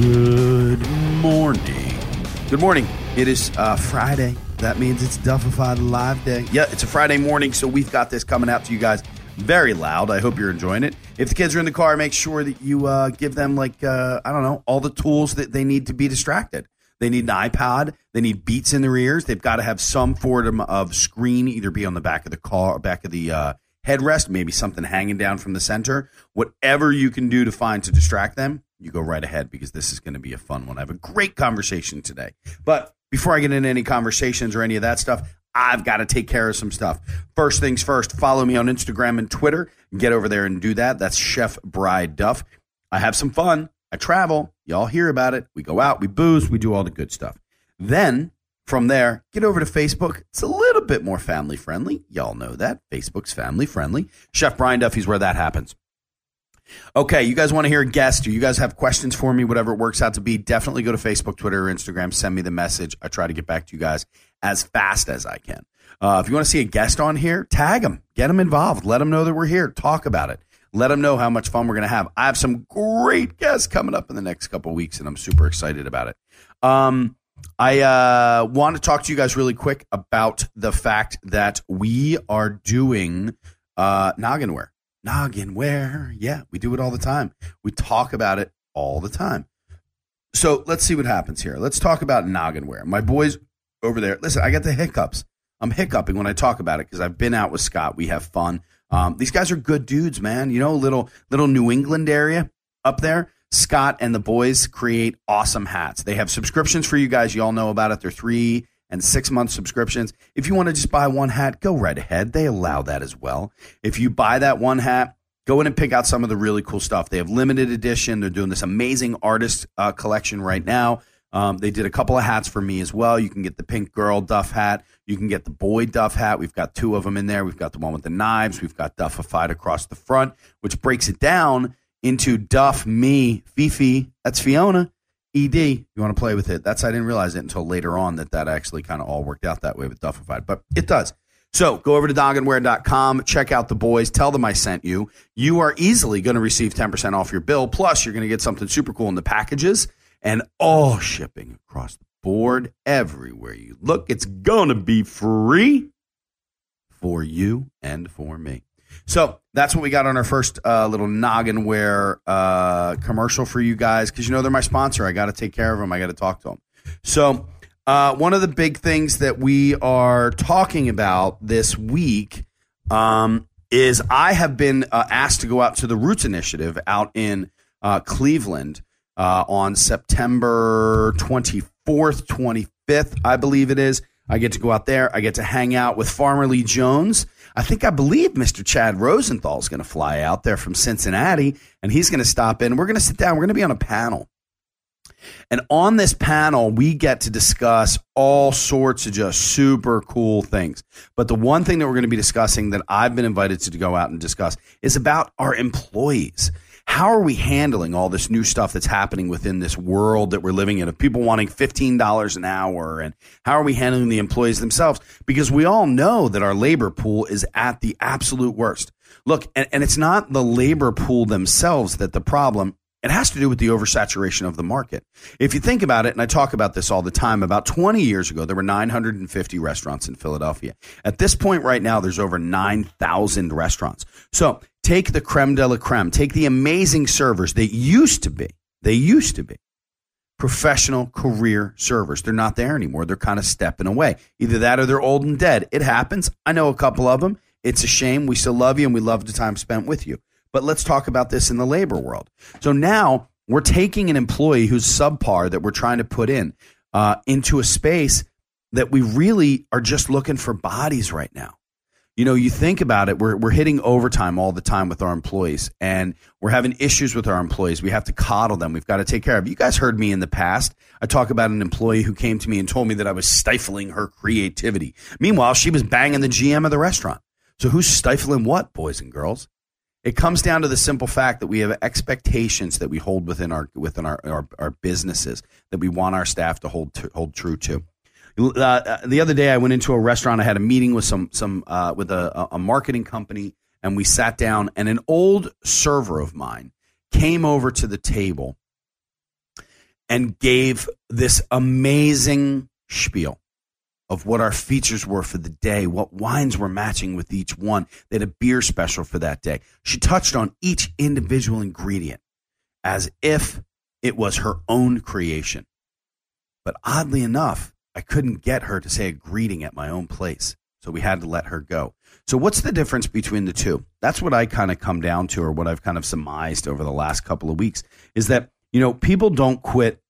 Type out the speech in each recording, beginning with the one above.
Good morning. Good morning. It is Friday. That means it's Duffified Live Day. Yeah, it's a Friday morning, so we've got this coming out to you guys very loud. I hope you're enjoying it. If the kids are in the car, make sure that you give them, like, I don't know, all the tools that they need to be distracted. They need an iPod. They need Beats in their ears. They've got to have some form of screen, either be on the back of the car, back of the headrest, maybe something hanging down from the center. Whatever you can do to find to distract them, you go right ahead, because this is going to be a fun one. I have a great conversation today. But before I get into any conversations or any of that stuff, I've got to take care of some stuff. First things first, follow me on Instagram and Twitter. Get over there and do that. That's Chef Brian Duff. I have some fun. I travel. Y'all hear about it. We go out. We booze. We do all the good stuff. Then, from there, get over to Facebook. It's a little bit more family-friendly. Y'all know that. Facebook's family-friendly. Chef Brian Duffy's where that happens. Okay, you guys want to hear a guest, or you guys have questions for me, whatever it works out to be, definitely go to Facebook, Twitter, or Instagram. Send me the message. I try to get back to you guys as fast as I can. If you want to see a guest on here, tag them. Get them involved. Let them know that we're here. Talk about it. Let them know how much fun we're going to have. I have some great guests coming up in the next couple of weeks, and I'm super excited about it. I want to talk to you guys really quick about the fact that we are doing NogginWear. NogginWear. Yeah, we do it all the time. We talk about it all the time. So let's see what happens here. Let's talk about NogginWear. My boys over there, listen, I got the hiccups. I'm hiccuping when I talk about it because I've been out with Scott. We have fun. These guys are good dudes, man. You know, little New England area up there. Scott and the boys create awesome hats. They have subscriptions for you guys. You all know about it. They're 3 and 6 month subscriptions. If you want to just buy one hat, go right ahead. They allow that as well. If you buy that one hat, go in and pick out some of the really cool stuff. They have limited edition. They're doing this amazing artist collection right now. They did a couple of hats for me as well. You can get the pink girl Duff hat. You can get the boy Duff hat. We've got two of them in there. We've got the one with the knives. We've got Duffified across the front, which breaks it down into Duff, me, Fifi. That's Fiona. ED. You want to play with it. That's, I didn't realize it until later on that actually kind of all worked out that way with Duffified, but it does. So go over to NogginWear.com, check out the boys, tell them I sent you. You are easily going to receive 10% off your bill. Plus you're going to get something super cool in the packages. And all shipping across the board, everywhere you look, it's going to be free for you and for me. So that's what we got on our first little NogginWear commercial for you guys, because, you know, they're my sponsor. I got to take care of them. I got to talk to them. So one of the big things that we are talking about this week is I have been asked to go out to the Roots Initiative out in Cleveland. On September 24th, 25th, I believe it is. I get to go out there. I get to hang out with Farmer Lee Jones. I believe Mr. Chad Rosenthal is going to fly out there from Cincinnati, and he's going to stop in. We're going to sit down. We're going to be on a panel. And on this panel, we get to discuss all sorts of just super cool things. But the one thing that we're going to be discussing that I've been invited to go out and discuss is about our employees. How are we handling all this new stuff that's happening within this world that we're living in, of people wanting $15 an hour? And how are we handling the employees themselves? Because we all know that our labor pool is at the absolute worst. Look, and it's not the labor pool themselves that the problem. It has to do with the oversaturation of the market. If you think about it, and I talk about this all the time, about 20 years ago, there were 950 restaurants in Philadelphia. At this point right now, there's over 9,000 restaurants. So take the creme de la creme. Take the amazing servers. They used to be professional career servers. They're not there anymore. They're kind of stepping away. Either that or they're old and dead. It happens. I know a couple of them. It's a shame. We still love you, and we love the time spent with you. But let's talk about this in the labor world. So now we're taking an employee who's subpar that we're trying to put in into a space that we really are just looking for bodies right now. You know, you think about it, we're hitting overtime all the time with our employees, and we're having issues with our employees. We have to coddle them. We've got to take care of. You guys heard me in the past. I talk about an employee who came to me and told me that I was stifling her creativity. Meanwhile, she was banging the GM of the restaurant. So who's stifling what, boys and girls? It comes down to the simple fact that we have expectations that we hold within our businesses that we want our staff to hold true to. The other day I went into a restaurant. I had a meeting with a marketing company, and we sat down, and an old server of mine came over to the table and gave this amazing spiel of what our features were for the day, what wines were matching with each one. They had a beer special for that day. She touched on each individual ingredient as if it was her own creation. But oddly enough, I couldn't get her to say a greeting at my own place, so we had to let her go. So what's the difference between the two? That's what I kind of come down to, or what I've kind of surmised over the last couple of weeks, is that, you know, people don't quit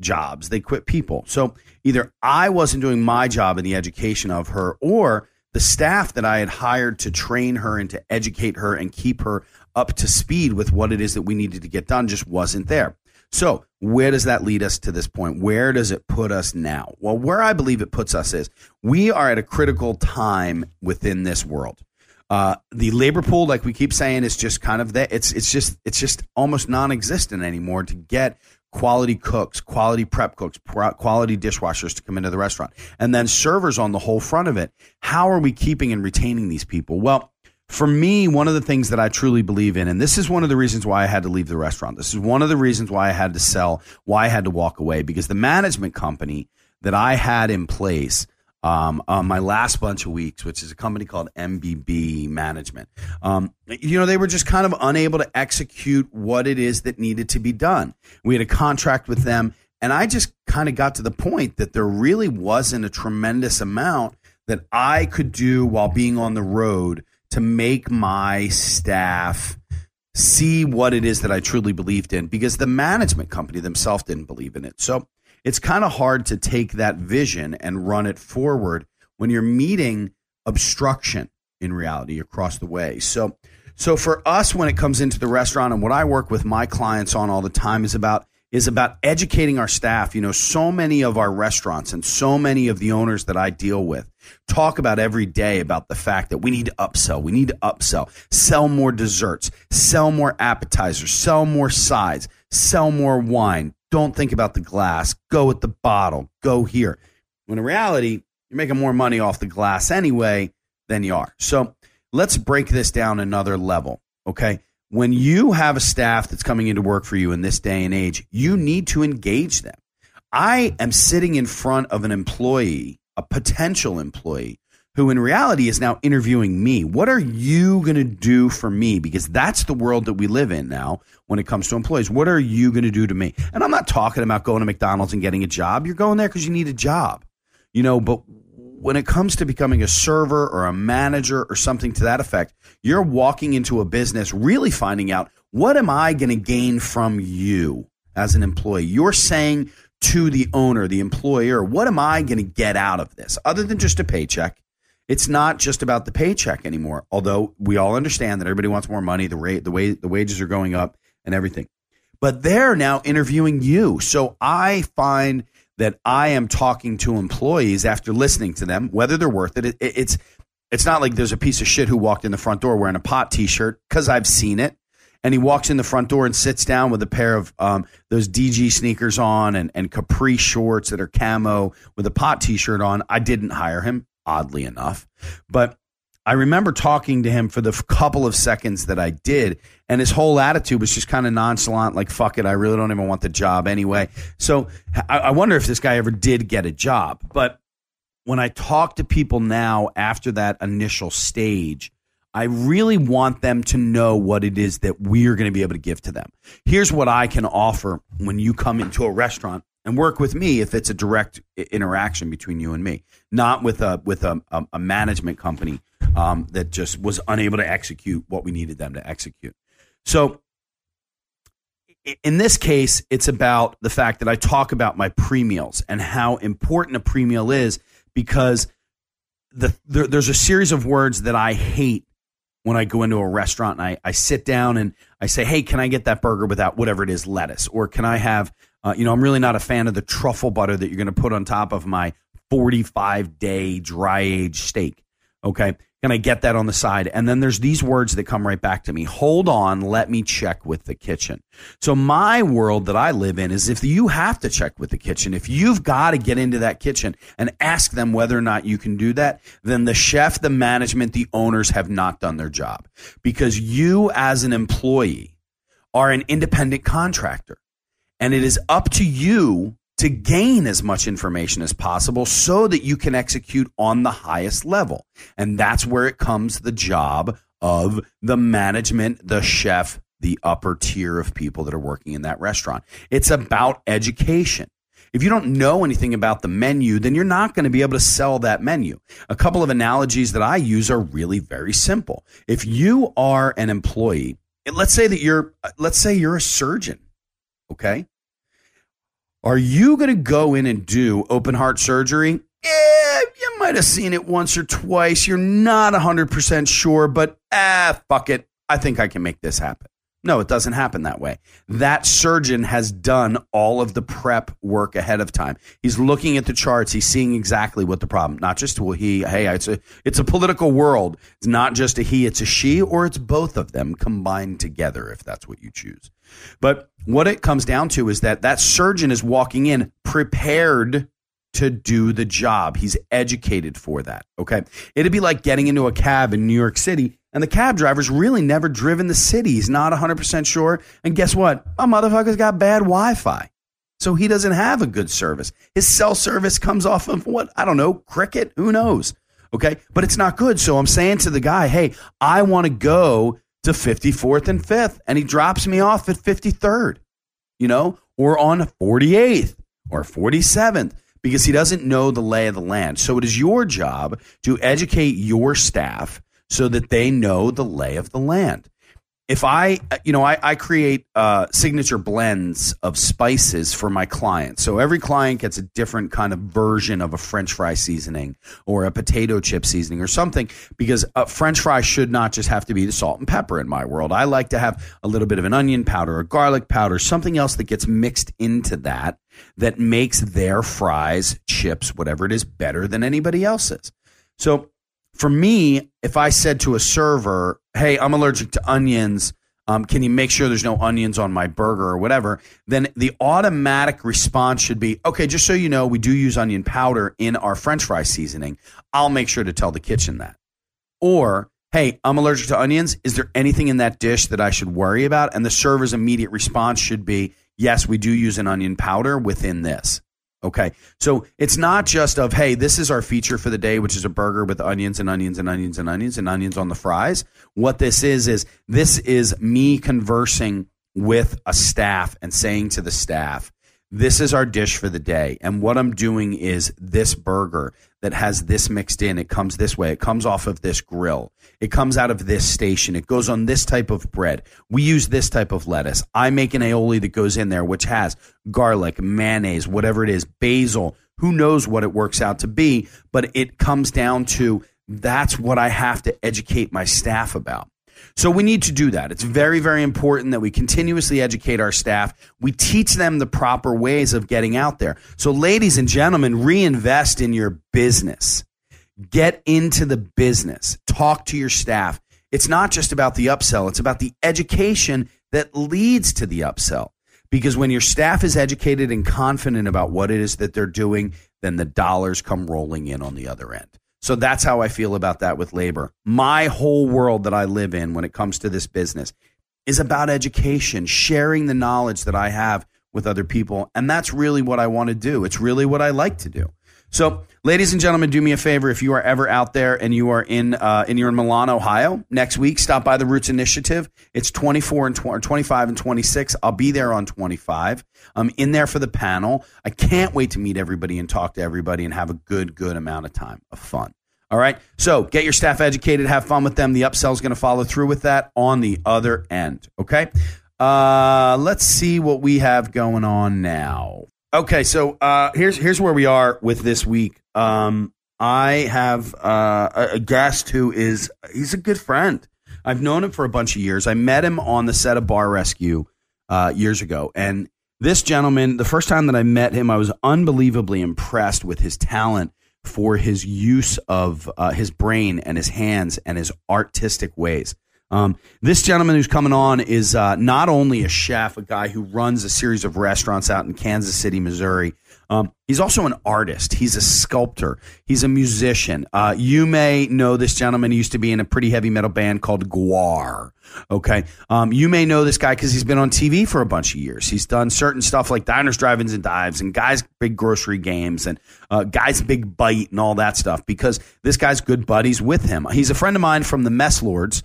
jobs. They quit people. So either I wasn't doing my job in the education of her, or the staff that I had hired to train her and to educate her and keep her up to speed with what it is that we needed to get done just wasn't there. So where does that lead us to this point? Where does it put us now? Well, where I believe it puts us is we are at a critical time within this world. The labor pool, like we keep saying, is just kind of that. It's just almost non-existent anymore to get quality cooks, quality prep cooks, quality dishwashers to come into the restaurant, and then servers on the whole front of it. How are we keeping and retaining these people? Well, for me, one of the things that I truly believe in, and this is one of the reasons why I had to leave the restaurant. This is one of the reasons why I had to sell, why I had to walk away, because the management company that I had in place on my last bunch of weeks, which is a company called MBB Management, you know, they were just kind of unable to execute what it is that needed to be done. We had a contract with them, and I just kind of got to the point that there really wasn't a tremendous amount that I could do while being on the road to make my staff see what it is that I truly believed in, because the management company themselves didn't believe in it. So it's kind of hard to take that vision and run it forward when you're meeting obstruction in reality across the way. So for us, when it comes into the restaurant, and what I work with my clients on all the time is about educating our staff. You know, so many of our restaurants and so many of the owners that I deal with talk about every day about the fact that we need to upsell, sell more desserts, sell more appetizers, sell more sides, sell more wine. Don't think about the glass. Go with the bottle. Go here. When in reality, you're making more money off the glass anyway than you are. So let's break this down another level, okay? When you have a staff that's coming into work for you in this day and age, you need to engage them. I am sitting in front of an employee, a potential employee, who in reality is now interviewing me. What are you going to do for me? Because that's the world that we live in now when it comes to employees. What are you going to do to me? And I'm not talking about going to McDonald's and getting a job. You're going there because you need a job, you know, but when it comes to becoming a server or a manager or something to that effect, you're walking into a business really finding out, what am I going to gain from you as an employee? You're saying to the owner, the employer, what am I going to get out of this other than just a paycheck? It's not just about the paycheck anymore, although we all understand that everybody wants more money, the wages are going up and everything. But they're now interviewing you. So I find that I am talking to employees after listening to them, whether they're worth it. It's not like there's a piece of shit who walked in the front door wearing a pot T-shirt, because I've seen it. And he walks in the front door and sits down with a pair of those DG sneakers on and capri shorts that are camo with a pot T-shirt on. I didn't hire him, oddly enough. But I remember talking to him for the couple of seconds that I did, and his whole attitude was just kind of nonchalant, like, fuck it, I really don't even want the job anyway. So I wonder if this guy ever did get a job. But when I talk to people now after that initial stage, I really want them to know what it is that we're going to be able to give to them. Here's what I can offer when you come into a restaurant and work with me, if it's a direct interaction between you and me, not with a management company that just was unable to execute what we needed them to execute. So in this case, it's about the fact that I talk about my pre-meals and how important a pre-meal is, because there's a series of words that I hate when I go into a restaurant and I sit down and I say, hey, can I get that burger without whatever it is, lettuce? Or can I have, I'm really not a fan of the truffle butter that you're going to put on top of my 45-day dry-aged steak. Okay, can I get that on the side? And then there's these words that come right back to me. Hold on, let me check with the kitchen. So my world that I live in is if you have to check with the kitchen, if you've got to get into that kitchen and ask them whether or not you can do that, then the chef, the management, the owners have not done their job. Because you as an employee are an independent contractor, and it is up to you to gain as much information as possible so that you can execute on the highest level. And that's where it comes the job of the management, the chef, the upper tier of people that are working in that restaurant. It's about education. If you don't know anything about the menu, then you're not going to be able to sell that menu. A couple of analogies that I use are really very simple. If you are an employee, and let's say you're a surgeon, okay? Are you going to go in and do open heart surgery? Yeah, you might have seen it once or twice. You're not 100% sure, but fuck it. I think I can make this happen. No, it doesn't happen that way. That surgeon has done all of the prep work ahead of time. He's looking at the charts. He's seeing exactly what the problem, not just it's a political world. It's not just a he, it's a she, or it's both of them combined together if that's what you choose. But what it comes down to is that surgeon is walking in prepared to do the job. He's educated for that, okay? It'd be like getting into a cab in New York City, and the cab driver's really never driven the city. He's not 100% sure. And guess what? My motherfucker's got bad Wi-Fi, so he doesn't have a good service. His cell service comes off of what? I don't know, Cricket? Who knows? Okay, but it's not good. So I'm saying to the guy, hey, I want to go to 54th and 5th, and he drops me off at 53rd, or on 48th or 47th, because he doesn't know the lay of the land. So it is your job to educate your staff so that they know the lay of the land. If I create signature blends of spices for my clients. So every client gets a different kind of version of a French fry seasoning or a potato chip seasoning or something, because a French fry should not just have to be the salt and pepper in my world. I like to have a little bit of an onion powder or garlic powder, something else that gets mixed into that makes their fries, chips, whatever it is, better than anybody else's. So for me, if I said to a server, hey, I'm allergic to onions, can you make sure there's no onions on my burger or whatever, then the automatic response should be, okay, just so you know, we do use onion powder in our French fry seasoning. I'll make sure to tell the kitchen that. Or, hey, I'm allergic to onions. Is there anything in that dish that I should worry about? And the server's immediate response should be, yes, we do use an onion powder within this. Okay, so it's not just of, hey, this is our feature for the day, which is a burger with onions and onions and onions and onions and onions on the fries. What this is this is me conversing with a staff and saying to the staff, this is our dish for the day. And what I'm doing is this burger that has this mixed in. It comes this way. It comes off of this grill. It comes out of this station. It goes on this type of bread. We use this type of lettuce. I make an aioli that goes in there, which has garlic, mayonnaise, whatever it is, basil. Who knows what it works out to be, but it comes down to that's what I have to educate my staff about. So we need to do that. It's very, very important that we continuously educate our staff. We teach them the proper ways of getting out there. So ladies and gentlemen, reinvest in your business. Get into the business. Talk to your staff. It's not just about the upsell. It's about the education that leads to the upsell. Because when your staff is educated and confident about what it is that they're doing, then the dollars come rolling in on the other end. So that's how I feel about that with labor. My whole world that I live in when it comes to this business is about education, sharing the knowledge that I have with other people. And that's really what I want to do. It's really what I like to do. So ladies and gentlemen, do me a favor. If you are ever out there and you are in Milan, Ohio next week, stop by the Roots Initiative. It's 24 and 25 and 26. I'll be there on 25. I'm in there for the panel. I can't wait to meet everybody and talk to everybody and have a good amount of time of fun. All right. So get your staff educated, have fun with them. The upsell is going to follow through with that on the other end. Okay. Let's see what we have going on now. Okay, so here's where we are with this week. I have a guest who is, he's a good friend. I've known him for a bunch of years. I met him on the set of Bar Rescue years ago. And this gentleman, the first time that I met him, I was unbelievably impressed with his talent for his use of his brain and his hands and his artistic ways. This gentleman who's coming on is not only a chef, a guy who runs a series of restaurants out in Kansas City, Missouri. He's also an artist. He's a sculptor. He's a musician. You may know this gentleman. He used to be in a pretty heavy metal band called Guar. Okay. You may know this guy because he's been on TV for a bunch of years. He's done certain stuff like Diners, Drive-Ins and Dives and Guy's Big Grocery Games and Guy's Big Bite and all that stuff because this guy's good buddies with him. He's a friend of mine from the Mess Lords.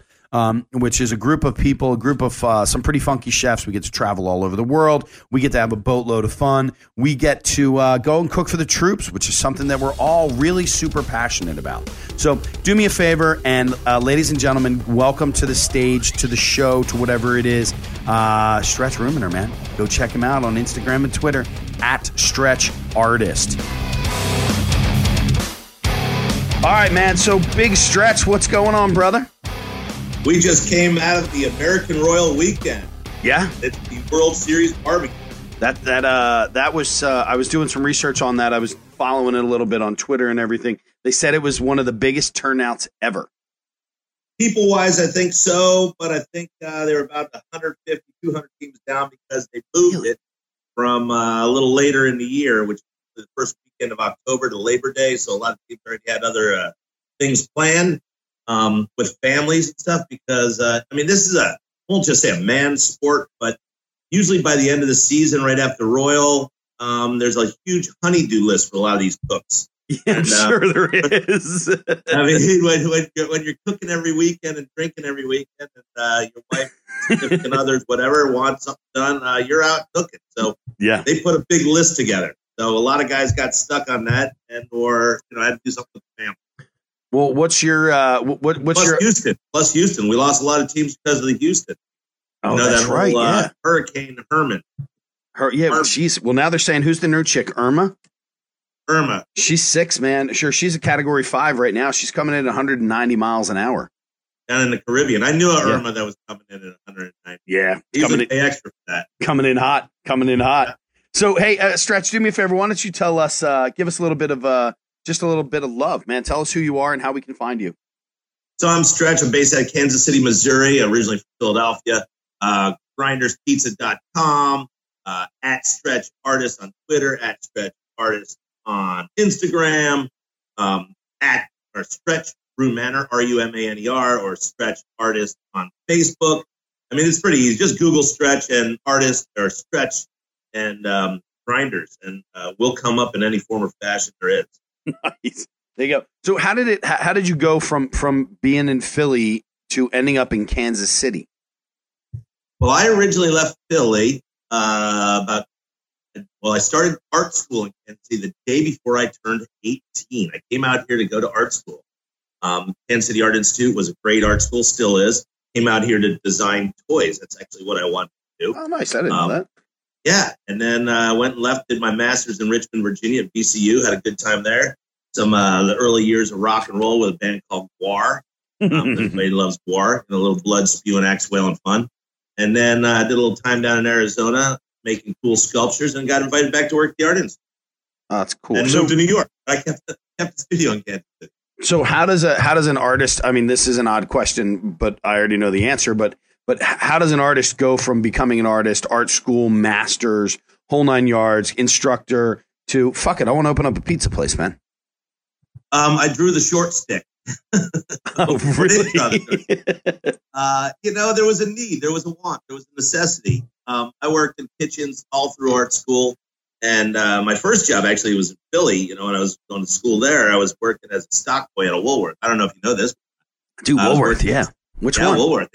Which is a group of people, a group of some pretty funky chefs. We get to travel all over the world. We get to have a boatload of fun. We get to go and cook for the troops, which is something that we're all really super passionate about. So do me a favor, and ladies and gentlemen, welcome to the stage, to the show, to whatever it is. Stretch Rumaner, man. Go check him out on Instagram and Twitter, @StretchArtist. All right, man. So Big Stretch, what's going on, brother? We just came out of the American Royal Weekend. Yeah, it's the World Series barbecue. That was I was doing some research on that. I was following it a little bit on Twitter and everything. They said it was one of the biggest turnouts ever. People wise, I think so, but I think they were about 150, 200 teams down because they moved it from a little later in the year, which was the first weekend of October to Labor Day. So a lot of people already had other things planned. With families and stuff because, I mean, this is I won't just say a man's sport, but usually by the end of the season, right after Royal, there's a huge honeydew list for a lot of these cooks. Yeah, and, I'm sure there is. I mean, when you're cooking every weekend and drinking every weekend and your wife and others, whatever, want something done, you're out cooking. So yeah, they put a big list together. So a lot of guys got stuck on that and or, you know, had to do something with the family. Well, what's your Plus Houston. We lost a lot of teams because of the Houston. Oh, you know, that's that whole, right. Yeah. Hurricane Herman. She's well now they're saying who's the new chick? Irma. She's 6, man. Sure, she's a category 5 right now. She's coming in at 190 miles an hour. Down in the Caribbean. I knew Irma that was coming in at 190. Yeah. He's going to pay extra for that. Coming in hot. Yeah. So, hey, Stretch, do me a favor. Why don't you tell us, give us a little bit of just a little bit of love, man. Tell us who you are and how we can find you. So I'm Stretch. I'm based out of Kansas City, Missouri, originally from Philadelphia. GrindersPizza.com, @StretchArtist on Twitter, @StretchArtist on Instagram, or Stretch Rumaner, Rumaner, or Stretch Artist on Facebook. I mean, it's pretty easy. Just Google Stretch and Artist or Stretch and Grinders, and we'll come up in any form or fashion there is. Nice. There you go. So how did you go from being in Philly to ending up in Kansas City? Well, I originally left Philly I started art school in Kansas City the day before I turned 18. I came out here to go to art school. Kansas City Art Institute was a great art school, still is. Came out here to design toys. That's actually what I wanted to do. Oh, nice. I didn't know that. Yeah, and then I went and did my master's in Richmond, Virginia at VCU. Had a good time there. Some the early years of rock and roll with a band called Guar. Everybody loves Guar. And a little blood, spew, and axe wailing fun. And then I did a little time down in Arizona making cool sculptures and got invited back to work at the Art Institute. Oh, that's cool. And moved to New York. I kept the studio in Kansas City. So how does an artist, I mean, this is an odd question, but I already know the answer, But how does an artist go from becoming an artist, art school, masters, whole nine yards, instructor to fuck it? I want to open up a pizza place, man. I drew the short stick. Oh, really? You know, there was a need. There was a want. There was a necessity. I worked in kitchens all through art school. And my first job actually was in Philly. You know, when I was going to school there, I was working as a stock boy at a Woolworth. I don't know if you know this. Dude, Woolworth, yeah. Which one? Woolworth.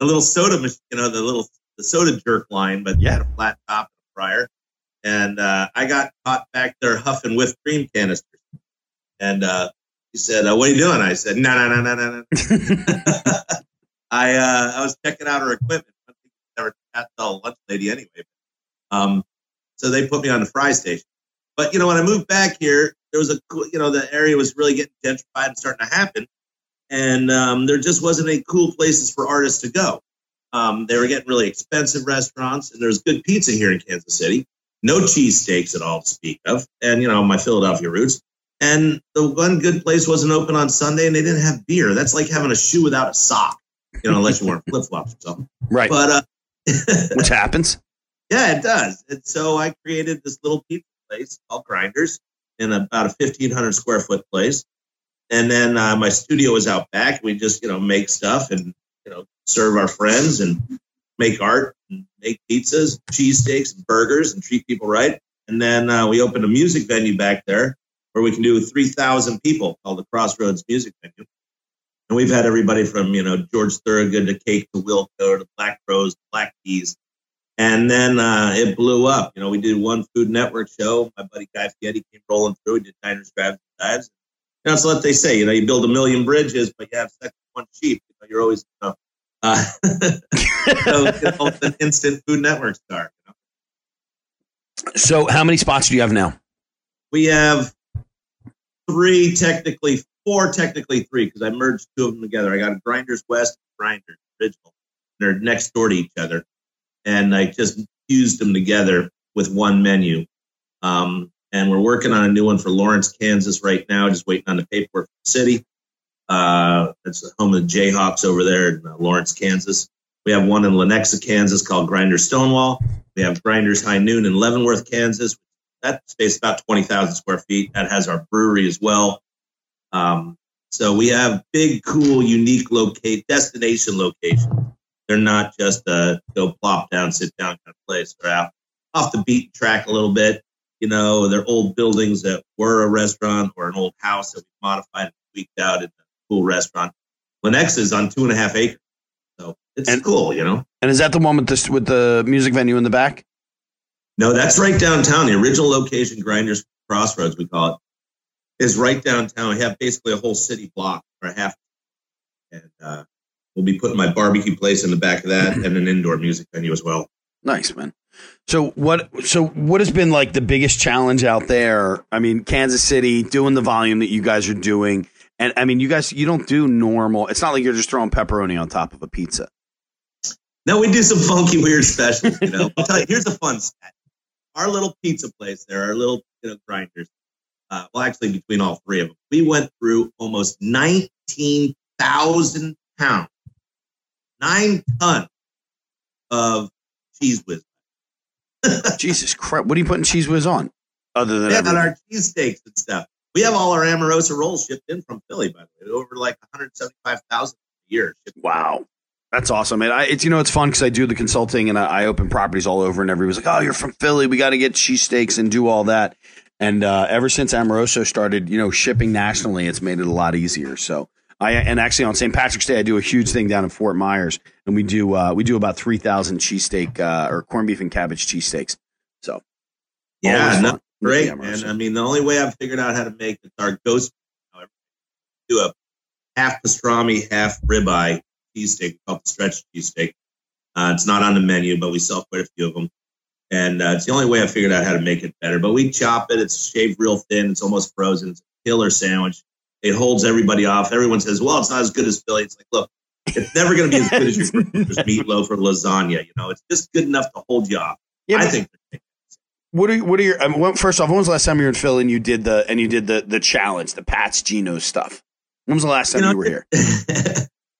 The little soda machine, you know, the soda jerk line, but they had a flat top and a fryer. And I got caught back there huffing whipped cream canisters. And he said, what are you doing? I said, no. I was checking out her equipment. I think I never got the lunch lady anyway. So they put me on the fry station. But, you know, when I moved back here, there was a, you know, the area was really getting gentrified and starting to happen. And there just wasn't any cool places for artists to go. They were getting really expensive restaurants, and there's good pizza here in Kansas City. No cheesesteaks at all to speak of. And, you know, my Philadelphia roots. And the one good place wasn't open on Sunday, and they didn't have beer. That's like having a shoe without a sock, you know, unless you weren't flip-flops or something. Right. But which happens. Yeah, it does. And so I created this little pizza place called Grinders in about a 1,500 square foot place. And then my studio was out back. We just, you know, make stuff and, you know, serve our friends and make art and make pizzas, cheesesteaks, and burgers and treat people right. And then we opened a music venue back there where we can do 3,000 people called the Crossroads Music Venue. And we've had everybody from, you know, George Thorogood to Cake to Wilco to Black Rose, Black Keys. And then it blew up. You know, we did one Food Network show. My buddy Guy Fieri came rolling through. We did Diners, Drive-Ins and Dives. You know, so what they say, you know, you build a million bridges, but you have sex with one sheep. You know, you're always, you know, so, you know, an instant Food Network star. You know? So how many spots do you have now? We have three, because I merged two of them together. I got Grinders West and Grinders Original. They're next door to each other. And I just fused them together with one menu. And we're working on a new one for Lawrence, Kansas right now, just waiting on the paperwork from the city. That's the home of the Jayhawks over there in Lawrence, Kansas. We have one in Lenexa, Kansas called Grinders Stonewall. We have Grinders High Noon in Leavenworth, Kansas. That space is about 20,000 square feet. That has our brewery as well. So we have big, cool, unique destination locations. They're not just a go plop down, sit down kind of place. They're out off the beaten track a little bit. You know, they're old buildings that were a restaurant or an old house that we modified and tweaked out into a cool restaurant. Lenexa is on 2.5 acres. So it's cool, you know. And is that the one with the music venue in the back? No, that's right downtown. The original location, Grinders Crossroads, we call it, is right downtown. We have basically a whole city block or half. And we'll be putting my barbecue place in the back of that and an indoor music venue as well. Nice, man. So what has been like the biggest challenge out there? I mean, Kansas City doing the volume that you guys are doing. And I mean, you don't do normal. It's not like you're just throwing pepperoni on top of a pizza. No, we do some funky, weird specials. You know, I'll tell you, here's a fun stat. Our little pizza place there, our little, you know, Grinders. Well, actually between all three of them, we went through almost 19,000 pounds, 9 tons of cheese whiz. Jesus Christ. What are you putting cheese whiz on? Other than our cheesesteaks and stuff. We have all our Amorosa rolls shipped in from Philly, by the way, over like 175,000 a year. Wow. That's awesome. And it's fun because I do the consulting and I open properties all over, and everybody's like, oh, you're from Philly. We got to get cheesesteaks and do all that. And ever since Amoroso started, you know, shipping nationally, it's made it a lot easier. So actually on St. Patrick's Day, I do a huge thing down in Fort Myers, and we do about 3,000 cheesesteak or corned beef and cabbage cheesesteaks. So yeah, no, great. And I mean, the only way I've figured out how to make it our ghost, do a half pastrami, half ribeye cheesesteak called the Stretch Cheesesteak. It's not on the menu, but we sell quite a few of them. And it's the only way I figured out how to make it better. But we chop it. It's shaved real thin. It's almost frozen. It's a killer sandwich. It holds everybody off. Everyone says, well, it's not as good as Philly. It's like, look, it's never going to be as good as your meatloaf or lasagna. You know, it's just good enough to hold you off. Yeah, I think. What are your, I mean, first off, when was the last time you were in Philly and you did the challenge, the Pat's Gino stuff? When was the last time you were here?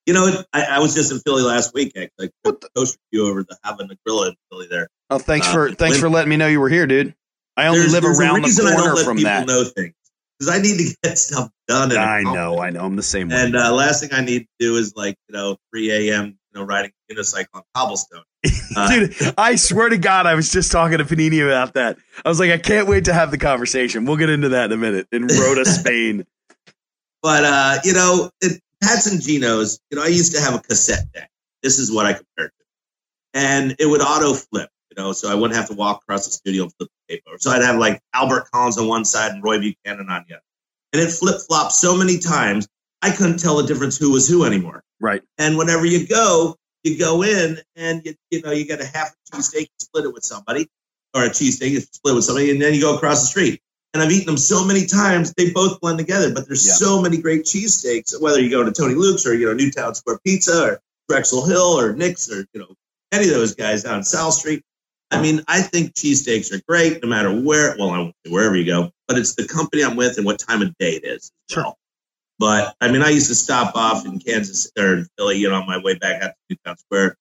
You know, I was just in Philly last week. Actually, I took a few over to having the Gorilla in Philly there. Oh, thanks for letting me know you were here, dude. I only live around the corner from that. Know things because I need to get stuff done. I know. I'm the same way. And last thing I need to do is, like, you know, 3 a.m. you know, riding a unicycle on cobblestone. Dude, I swear to God, I was just talking to Panini about that. I was like, I can't wait to have the conversation. We'll get into that in a minute in Rota, Spain. But you know, Pat's and Gino's. You know, I used to have a cassette deck. This is what I compared to, and it would auto flip. You know, so I wouldn't have to walk across the studio and flip the tape over. So I'd have like Albert Collins on one side and Roy Buchanan on the other. And it flip-flopped so many times, I couldn't tell the difference who was who anymore. Right. And whenever you go in and, you get a half a cheesesteak, you split it with somebody, and then you go across the street. and I've eaten them so many times, they both blend together. But there's so many great cheesesteaks, whether you go to Tony Luke's or, you know, Newtown Square Pizza or Drexel Hill or Nick's or, you know, any of those guys down South Street. I mean, I think cheesesteaks are great no matter where, well, I won't say wherever you go, but it's the company I'm with and what time of day it is. Sure. But, I mean, I used to stop off in Kansas or in Philly, you know, on my way back out to Newtown Square.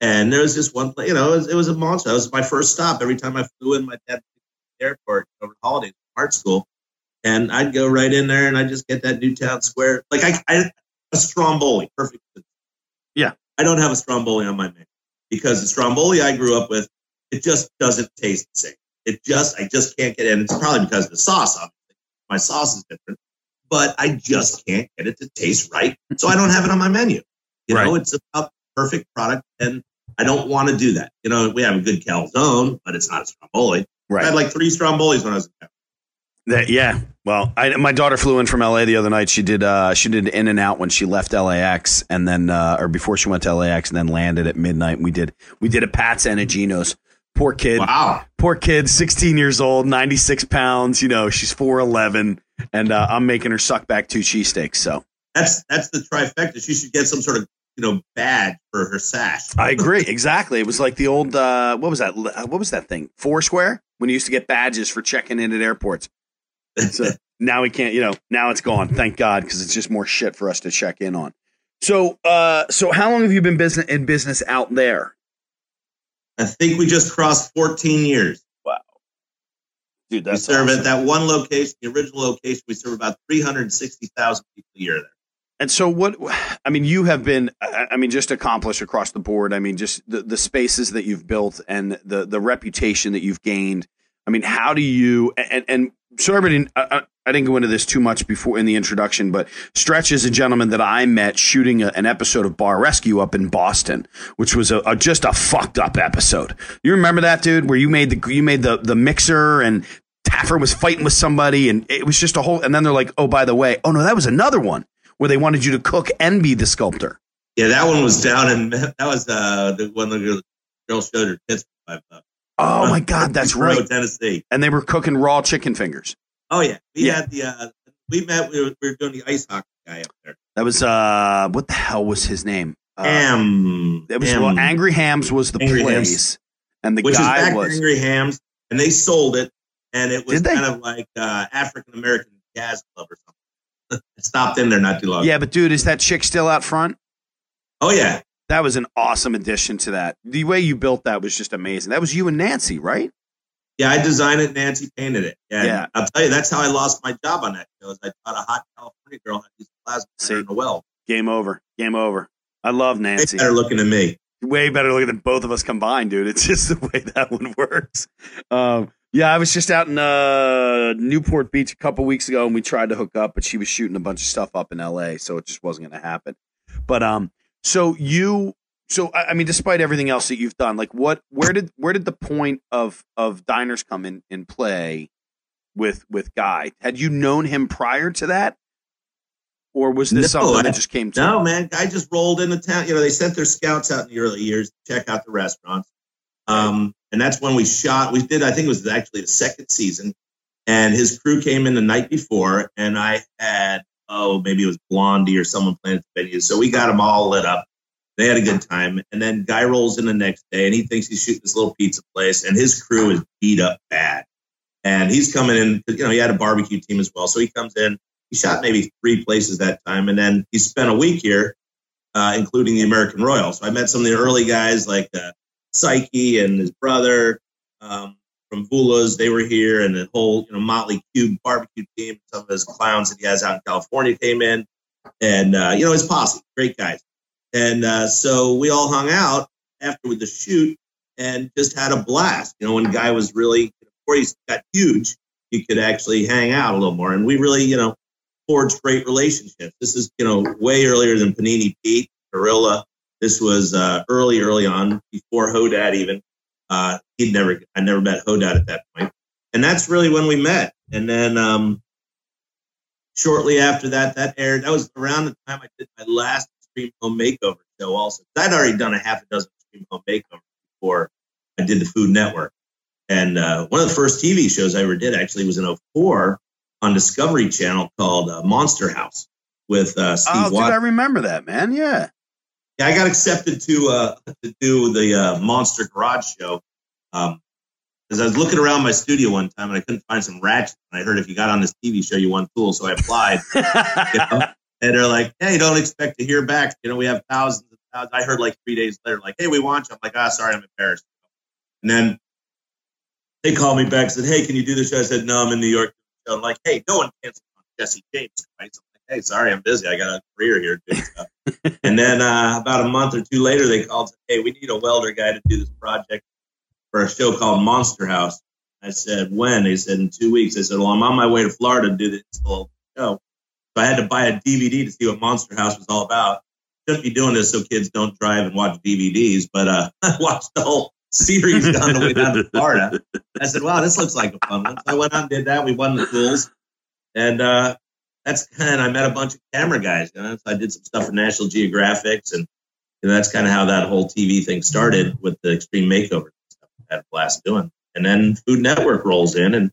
And there was this one place, you know, it was a monster. That was my first stop. Every time I flew in, my dad was at the airport over the holidays from art school. And I'd go right in there and I'd just get that Newtown Square. Like, a stromboli, perfect. Yeah. I don't have a stromboli on my menu because the stromboli I grew up with, it just doesn't taste the same. I just can't get it. And it's probably because of the sauce, obviously. My sauce is different. But I just can't get it to taste right. So I don't have it on my menu. You know, it's about perfect product. And I don't want to do that. You know, we have a good calzone, but it's not a stromboli. Right. I had like 3 strombolis when I was in town. Yeah. Well, my daughter flew in from LA the other night. She did In-N-Out when she left LAX and then, or before she went to LAX and then landed at midnight. We did a Pat's and a Gino's. Poor kid. Wow. Poor kid, 16 years old, 96 pounds. You know, she's 4'11". And I'm making her suck back 2 cheesesteaks. So that's the trifecta. She should get some sort of, you know, badge for her sash. I agree. Exactly. It was like the old what was that thing? Foursquare, when you used to get badges for checking in at airports. So now we can't. You know, now it's gone. Thank God, because it's just more shit for us to check in on. So so how long have you been in business out there? I think we just crossed 14 years. Dude, that's we serve awesome. At that one location, the original location. We serve about 360,000 people a year there. And so what, I mean, you have been, I mean, just accomplished across the board. I mean, just the spaces that you've built and the reputation that you've gained. I mean, how do you, and so everybody, I didn't go into this too much before in the introduction, but Stretch is a gentleman that I met shooting an episode of Bar Rescue up in Boston, which was just a fucked up episode. You remember that, dude, where you made the mixer and Taffer was fighting with somebody and it was just a whole. And then they're like, oh, by the way, oh, no, that was another one where they wanted you to cook and be the sculptor. Yeah, that one was down in, that was the one the girl showed her tits. Oh, my God, that's right. Tennessee. And they were cooking raw chicken fingers. Oh, yeah. We had the, we were doing the ice hockey guy up there. That was, what the hell was his name? It was Angry Hams was the Angry place. Hams. And the Which guy was. Back was Angry Hams, and they sold it, and it was kind of like African-American jazz club or something. I stopped in there not too long ago. Yeah, but dude, is that chick still out front? Oh, yeah. That was an awesome addition to that. The way you built that was just amazing. That was you and Nancy, right? Yeah, I designed it. Nancy painted it. And yeah, I'll tell you, that's how I lost my job on that show. Is I taught a hot California girl how to use plasma in a well. Game over. I love Nancy. Way better looking than me. Way better looking than both of us combined, dude. It's just the way that one works. Yeah, I was just out in Newport Beach a couple weeks ago, and we tried to hook up, but she was shooting a bunch of stuff up in L.A., so it just wasn't going to happen. But So I mean, despite everything else that you've done, like where did the point of Diners come in play with Guy? Had you known him prior to that, or was this something that just came to? No, man, Guy just rolled into town. You know, they sent their scouts out in the early years to check out the restaurants, and that's when we shot. We did, I think it was actually the second season, and his crew came in the night before, and I had. Oh, maybe it was Blondie or someone playing at the venue. So we got them all lit up. They had a good time. And then Guy rolls in the next day, and he thinks he's shooting this little pizza place, and his crew is beat up bad. And he's coming in. You know, he had a barbecue team as well. So he comes in. He shot maybe 3 places that time, and then he spent a week here, including the American Royal. So I met some of the early guys like Psyche and his brother from Vula's, they were here, and the whole, you know, Motley Cube barbecue team, some of his clowns that he has out in California came in, and, you know, his posse, great guys. And so we all hung out after the shoot and just had a blast. You know, when Guy was really, before he got huge, you could actually hang out a little more. And we really, you know, forged great relationships. This is, you know, way earlier than Panini Pete, Gorilla. This was early on, before Hodad even. I never met Hodad at that point. And that's really when we met. And then shortly after that aired. That was around the time I did my last Extreme Home Makeover show also. I'd already done a half a dozen Extreme Home Makeovers before I did the Food Network. And one of the first TV shows I ever did actually was in 04 on Discovery Channel called Monster House with Steve Watts. Oh, dude, I remember that, man. Yeah. Yeah, I got accepted to do the Monster Garage Show because I was looking around my studio one time and I couldn't find some ratchets. And I heard if you got on this TV show, you won cool. So I applied. You know? And they're like, hey, don't expect to hear back. You know, we have thousands and thousands. I heard like 3 days later, like, hey, we want you. I'm like, sorry, I'm embarrassed. And then they called me back and said, hey, can you do this show? I said, no, I'm in New York. So I'm like, hey, no one canceled on Jesse James. Right? So I'm like, hey, sorry, I'm busy. I got a career here doing stuff. And then about a month or two later, they called and said, hey, we need a welder guy to do this project for a show called Monster House. I said, when? They said, in 2 weeks. I said, well, I'm on my way to Florida to do this little show. So I had to buy a DVD to see what Monster House was all about. Shouldn't be doing this so kids don't drive and watch DVDs, but I watched the whole series on the way down to Florida. I said, wow, this looks like a fun one. So I went out and did that. We won the pools. And that's kind of, I met a bunch of camera guys. You know? So I did some stuff for National Geographic. And you know, that's kind of how that whole TV thing started with the Extreme Makeover. Stuff I had a blast doing. And then Food Network rolls in. And,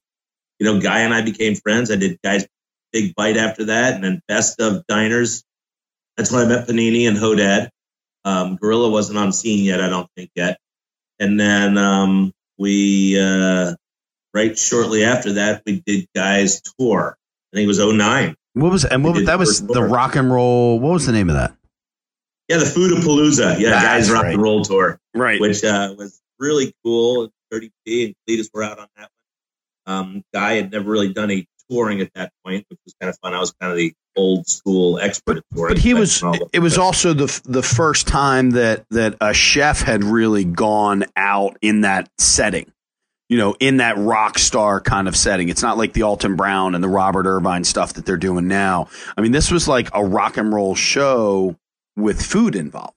you know, Guy and I became friends. I did Guy's Big Bite after that. And then Best of Diners. That's when I met Panini and Hodad. Gorilla wasn't on scene yet, I don't think yet. And then we, right shortly after that, we did Guy's tour. I think it was 09. That was the rock and roll. What was the name of that? Yeah, the Foodapalooza. Yeah, Guy's Rock and Roll Tour. Right. Which was really cool. 30P and Cletus were out on that one. Guy had never really done any touring at that point, which was kind of fun. I was kind of the old school expert at touring. But he was, it was also the first time that a chef had really gone out in that setting, you know, in that rock star kind of setting. It's not like the Alton Brown and the Robert Irvine stuff that they're doing now. I mean, this was like a rock and roll show with food involved.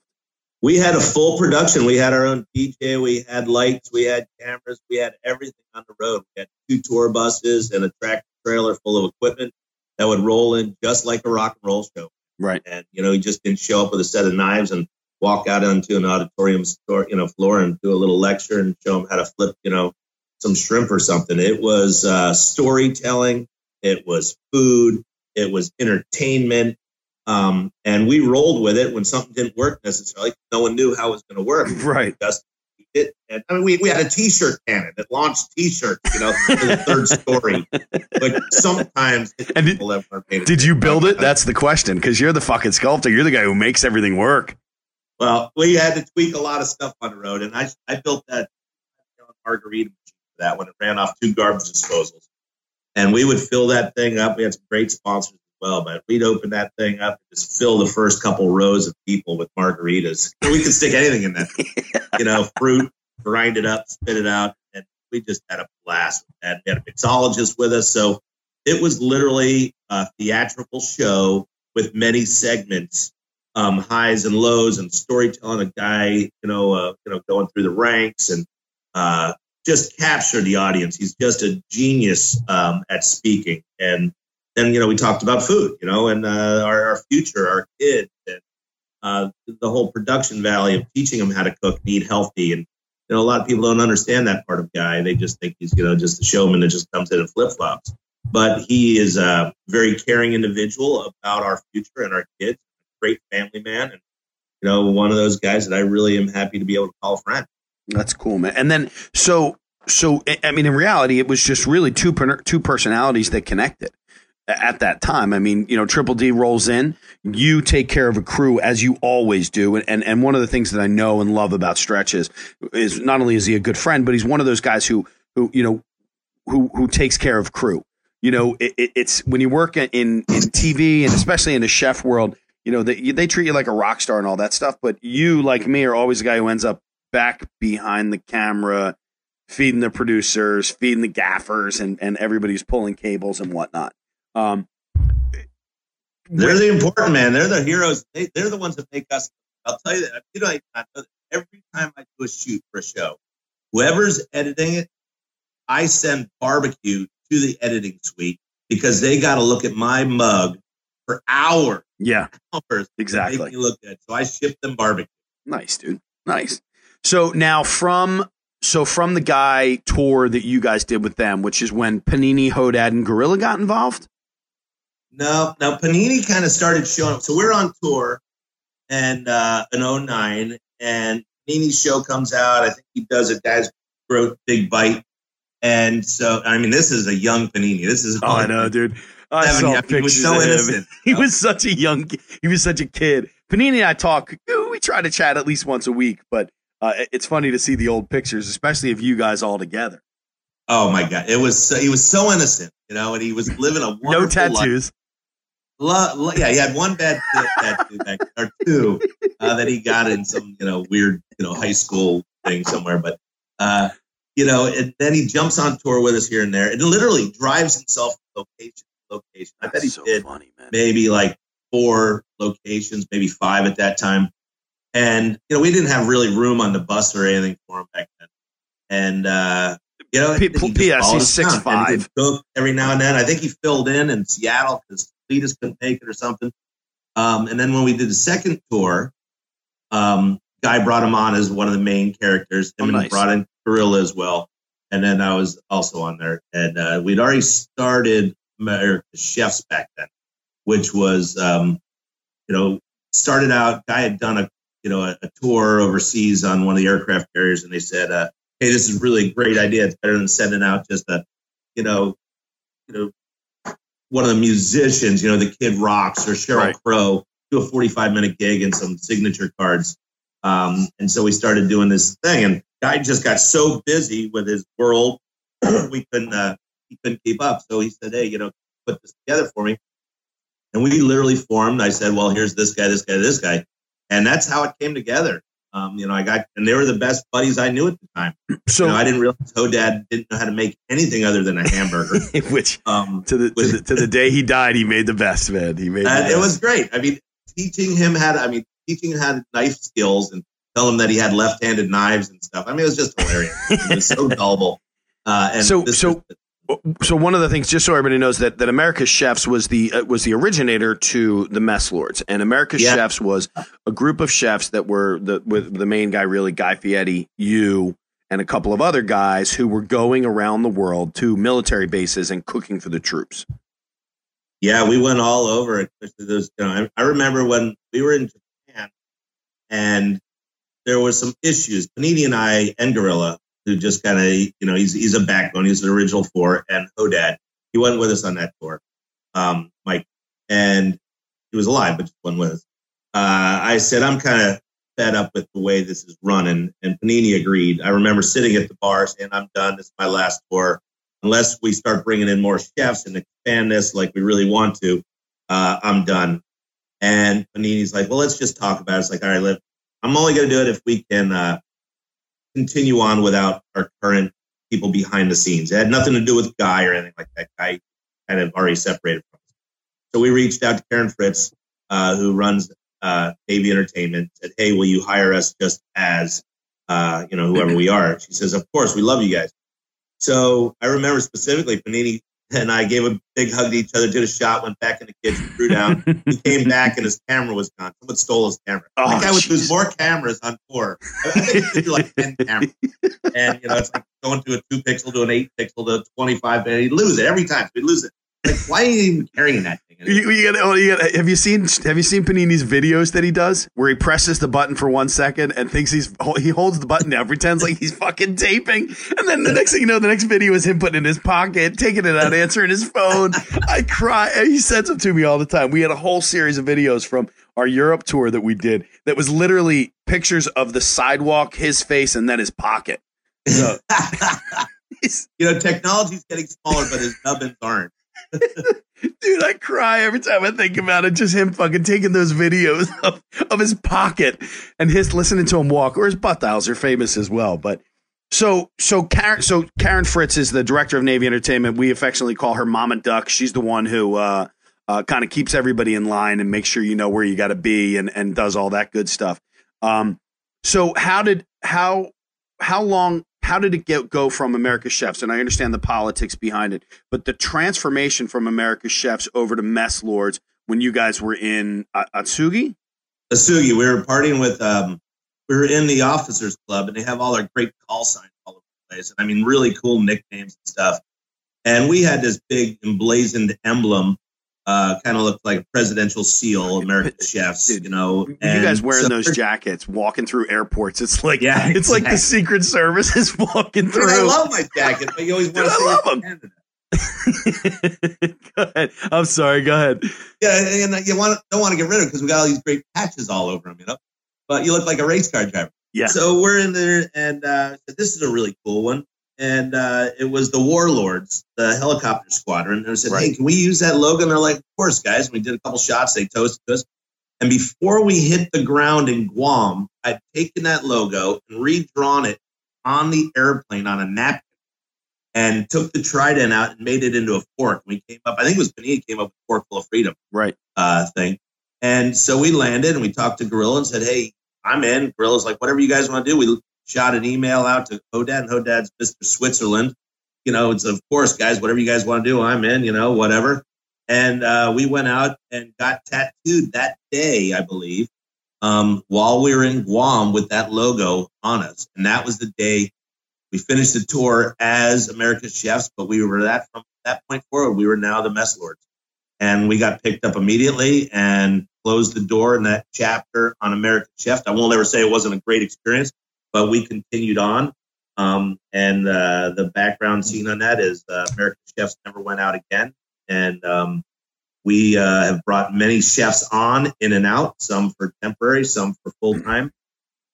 We had a full production. We had our own DJ. We had lights. We had cameras. We had everything on the road. We had 2 tour buses and a tractor trailer full of equipment that would roll in just like a rock and roll show. Right. And, you know, he just didn't show up with a set of knives and walk out onto an auditorium store, you know, floor and do a little lecture and show them how to flip, you know, some shrimp or something. It was storytelling. It was food. It was entertainment. And we rolled with it when something didn't work necessarily. No one knew how it was going to work. Right. And I mean, we had a T-shirt cannon that launched T-shirts, you know, to the third story. But sometimes people have weren't paid attention. Did you build it? That's the question, because you're the fucking sculptor. You're the guy who makes everything work. Well, we had to tweak a lot of stuff on the road, and I built that margarita machine for that when it ran off 2 garbage disposals. And we would fill that thing up. We had some great sponsors as well, but we'd open that thing up and just fill the first couple rows of people with margaritas. We could stick anything in that thing. You know, fruit, grind it up, spit it out. And we just had a blast with that. We had a mixologist with us. So it was literally a theatrical show with many segments, highs and lows and storytelling. A guy, you know, going through the ranks and just captured the audience. He's just a genius at speaking. And then, you know, we talked about food, you know, and our future, our kids, and the whole production valley of teaching them how to cook and eat healthy. And, you know, a lot of people don't understand that part of Guy. They just think he's, you know, just a showman that just comes in and flip-flops. But he is a very caring individual about our future and our kids. Great family man. And, you know, one of those guys that I really am happy to be able to call a friend. That's cool, man. And then, so I mean, in reality, it was just really two personalities that connected. At that time, I mean, you know, Triple D rolls in, you take care of a crew as you always do. And one of the things that I know and love about Stretch is not only is he a good friend, but he's one of those guys who you know, who takes care of crew. You know, it's when you work in TV and especially in the chef world, you know, they treat you like a rock star and all that stuff. But you, like me, are always the guy who ends up back behind the camera, feeding the producers, feeding the gaffers and everybody's pulling cables and whatnot. They're the important man. They're the heroes. They're the ones that make us. I'll tell you that. You know, I know that every time I do a shoot for a show, whoever's editing it, I send barbecue to the editing suite because they got to look at my mug for hours. Yeah, exactly. Make me look good. So I ship them barbecue. Nice, dude. Nice. So now from So from the Guy tour that you guys did with them, which is when Panini, Hodad, and Gorilla got involved? No, Panini kind of started showing up. So we're on tour and in 09, and Panini's show comes out. I think he does a Guy's Big Bite. And so, I mean, this is a young Panini. This is I know, dude. I saw pictures. He was so innocent. He was such a young, he was such a kid. Panini and I talk, we try to chat at least once a week, but it's funny to see the old pictures, especially of you guys all together. Oh my God. It was, he was so innocent, you know, and he was living a wonderful no tattoos. Life. Yeah. He had one bad tattoo back, or two that he got in some, you know, weird, you know, high school thing somewhere. But, you know, and then he jumps on tour with us here and there and literally drives himself from location to location. I bet he did maybe like 4 locations, maybe 5 at that time. And, you know, we didn't have really room on the bus or anything for him back then. And, you know, P.S. he's 6'5". Every now and then. I think he filled in Seattle because Cletus couldn't take it or something. And then when we did the second tour, Guy brought him on as one of the main characters. And he brought in Gorilla as well. And then I was also on there. And we'd already started America's Chefs back then, which was, you know, started out, Guy had done a tour overseas on one of the aircraft carriers. And they said, hey, this is really a great idea. It's better than sending out just a, one of the musicians, you know, the Kid Rocks or Sheryl Crow do a 45-minute gig and some signature cards. And so we started doing this thing, and Guy just got so busy with his world, he couldn't keep up. So he said, hey, you know, put this together for me. And we literally formed. I said, well, here's this guy, this guy, this guy. And that's how it came together. And they were the best buddies I knew at the time. So I didn't realize Hodad didn't know how to make anything other than a hamburger, which to the day he died, he made the best, man. He made the best. It was great. I mean, teaching him how to knife skills and tell him that he had left-handed knives and stuff. I mean, it was just hilarious. It was so gullible. So one of the things, just so everybody knows, that America's Chefs was the originator to the Mess Lords, and America's Chefs was a group of chefs that were with the main guy, really Guy Fieri, you, and a couple of other guys who were going around the world to military bases and cooking for the troops. Yeah, we went all over. Those, you know, I remember when we were in Japan, and there were some issues. Panini and I and Gorilla, who just kind of, you know, he's a backbone. He's the original 4, and Hodad, he wasn't with us on that tour, Mike, and he was alive, but just wasn't with us. I said, I'm kind of fed up with the way this is running, and Panini agreed. I remember sitting at the bar saying, I'm done. This is my last tour. Unless we start bringing in more chefs and expand this like we really want to, I'm done. And Panini's like, well, let's just talk about it. It's like, all right, I'm only going to do it if we can continue on without our current people behind the scenes. It had nothing to do with Guy or anything like that. Guy kind of already separated from us. So we reached out to Karen Fritz, who runs Navy Entertainment, said, hey, will you hire us just as, whoever we are? She says, of course, we love you guys. So I remember specifically Panini and I gave a big hug to each other, did a shot, went back in the kitchen, threw down. He came back and his camera was gone. Someone stole his camera. Oh, the guy would lose more cameras on tour. I think he did like 10 cameras. And, you know, it's like going to a 2-pixel to an 8-pixel to a 25. And he'd lose it every time. So he'd lose it. Like, why are you even carrying that thing? Have you seen Panini's videos that he does where he presses the button for 1 second and thinks he holds the button down, pretends like he's fucking taping, and then the next thing you know, the next video is him putting it in his pocket, taking it out, answering his phone. I cry. He sends them to me all the time. We had a whole series of videos from our Europe tour that we did that was literally pictures of the sidewalk, his face, and then his pocket. So, you know, technology's getting smaller, but his nubbins aren't. Dude, I cry every time I think about it. Just him fucking taking those videos of his pocket and his listening to him walk, or his butt dials are famous as well. But so Karen Fritz is the director of Navy Entertainment. We affectionately call her Mama Duck. She's the one who kind of keeps everybody in line and makes sure you know where you got to be and does all that good stuff. So how did it go from America's Chefs? And I understand the politics behind it, but the transformation from America's Chefs over to Mess Lords when you guys were in Atsugi? Atsugi. We were partying with, we were in the officers club and they have all our great call signs all over place. I mean, really cool nicknames and stuff. And we had this big emblazoned emblem, kind of looked like a presidential seal, America's Chefs, you know. And you guys wearing those jackets, walking through airports. It's like, yeah, it's like the Secret Service is walking through. I love my jacket, but you always want to say I love them. Go ahead. I'm sorry. Go ahead. Yeah, and you don't want to get rid of it because we got all these great patches all over them, you know. But you look like a race car driver. Yeah. So we're in there, and this is a really cool one. And it was the Warlords, the helicopter squadron. And I said, hey, can we use that logo? And they're like, of course, guys. And we did a couple shots. They toasted us. And before we hit the ground in Guam, I'd taken that logo and redrawn it on the airplane on a napkin and took the trident out and made it into a fork. And we came up, I think it was Panini came up with Fork Full of Freedom thing. And so we landed and we talked to Gorilla and said, hey, I'm in. Gorilla's like, whatever you guys want to do. We shot an email out to Hodad, and Hodad's Mr. Switzerland. You know, it's, of course, guys, whatever you guys want to do, I'm in, you know, whatever. And we went out and got tattooed that day, I believe, while we were in Guam with that logo on us. And that was the day we finished the tour as America's Chefs, but we were from that point forward, we were now the Mess Lords. And we got picked up immediately and closed the door in that chapter on America's Chefs. I won't ever say it wasn't a great experience, but we continued on, and the background scene on that is American Chefs never went out again, and we have brought many chefs on in and out, some for temporary, some for full-time,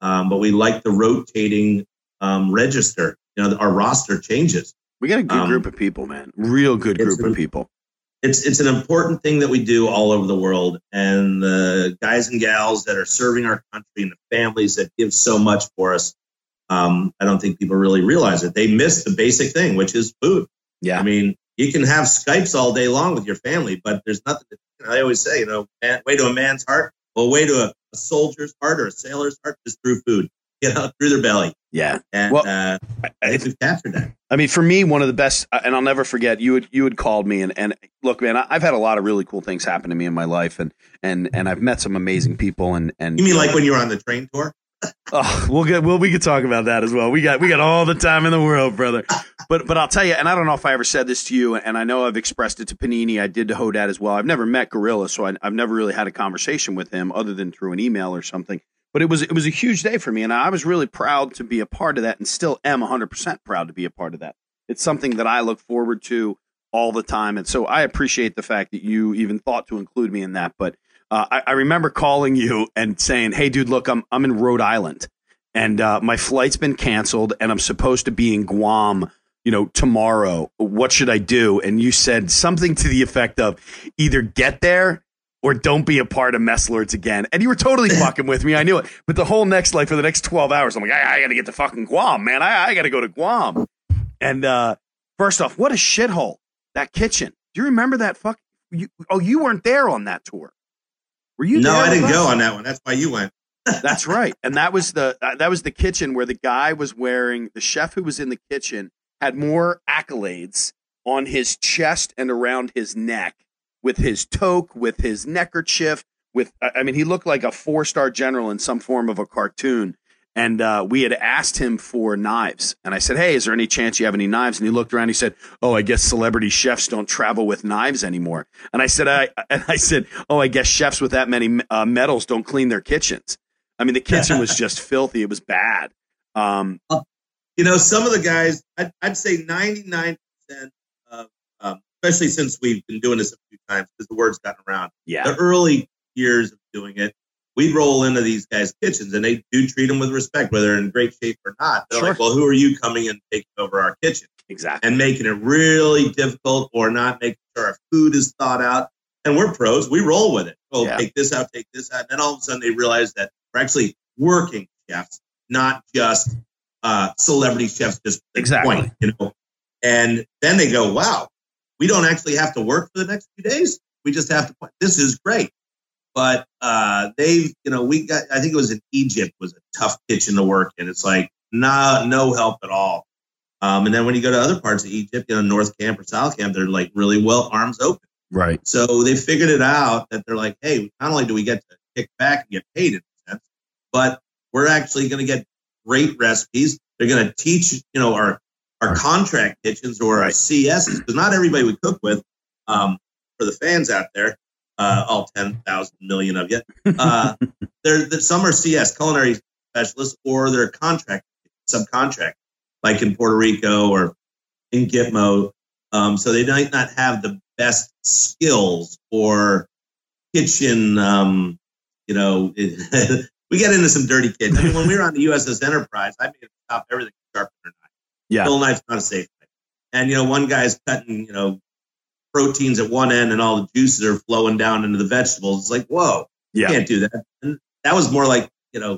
but we like the rotating register. You know, our roster changes. We got a good group of people, man. Real good group of people. It's an important thing that we do all over the world, and the guys and gals that are serving our country and the families that give so much for us, I don't think people really realize it. They miss the basic thing, which is food. Yeah. I mean, you can have Skypes all day long with your family, but there's nothing that, you know, I always say, you know, way to a man's heart, or way to a soldier's heart or a sailor's heart is through food. You know, through their belly. Yeah. And I think we've captured that. I mean, for me, one of the best, and I'll never forget, you had called me and look, man, I've had a lot of really cool things happen to me in my life, and I've met some amazing people and you mean like when you were on the train tour? Oh, we could talk about that as well. We got all the time in the world, brother. But I'll tell you, and I don't know if I ever said this to you, and I know I've expressed it to Panini. I did to Hodad as well. I've never met Gorilla, so I've never really had a conversation with him other than through an email or something. But it was a huge day for me, and I was really proud to be a part of that, and still am 100% proud to be a part of that. It's something that I look forward to all the time, and so I appreciate the fact that you even thought to include me in that. But I remember calling you and saying, hey, dude, look, I'm in Rhode Island, and my flight's been canceled, and I'm supposed to be in Guam, you know, tomorrow. What should I do? And you said something to the effect of either get there or don't be a part of Mess Lords again. And you were totally fucking with me. I knew it. But the whole next, like, for the next 12 hours, I'm like, I got to get to fucking Guam, man. I got to go to Guam. And first off, what a shithole, that kitchen. Do you remember that fucking? You weren't there on that tour. Were you? No, I didn't go on that one. That's why you went. That's right. And that was the kitchen where the guy was wearing, the chef who was in the kitchen had more accolades on his chest and around his neck, with his toque, with his neckerchief, he looked like a 4-star general in some form of a cartoon. And we had asked him for knives. And I said, hey, is there any chance you have any knives? And he looked around, he said, oh, I guess celebrity chefs don't travel with knives anymore. And I said, oh, I guess chefs with that many medals don't clean their kitchens. I mean, the kitchen was just filthy. It was bad. You know, some of the guys, I'd say 99% of, especially since we've been doing this a few times because the word's gotten around. Yeah. The early years of doing it, we'd roll into these guys' kitchens, and they do treat them with respect, whether they're in great shape or not. They're like, well, who are you coming and taking over our kitchen? Exactly. And making it really difficult or not making sure our food is thought out. And we're pros. We roll with it. Oh, yeah. Take this out. And then all of a sudden they realize that we're actually working chefs, not just celebrity chefs. Just exactly. Point, you know? And then they go, wow. We don't actually have to work for the next few days. We just have to. This is great, but we got. I think it was in Egypt was a tough kitchen to work in. It's like no help at all. And then when you go to other parts of Egypt, you know, North Camp or South Camp, they're like really well, arms open. Right. So they figured it out that they're like, hey, not only do we get to kick back and get paid in a sense, but we're actually going to get great recipes. They're going to teach, you know, our our contract kitchens or our CSs, because not everybody we cook with, for the fans out there, all 10,000 million of you, some are CS, culinary specialists, or they're contract, subcontract, like in Puerto Rico or in Gitmo. So they might not have the best skills or kitchen, we get into some dirty kids. I mean, when we were on the USS Enterprise, I made it stop everything sharpener knife. Yeah. Little knife's not a safe knife. And, one guy's cutting, proteins at one end and all the juices are flowing down into the vegetables. It's like, whoa, yeah. You can't do that. And that was more like, they were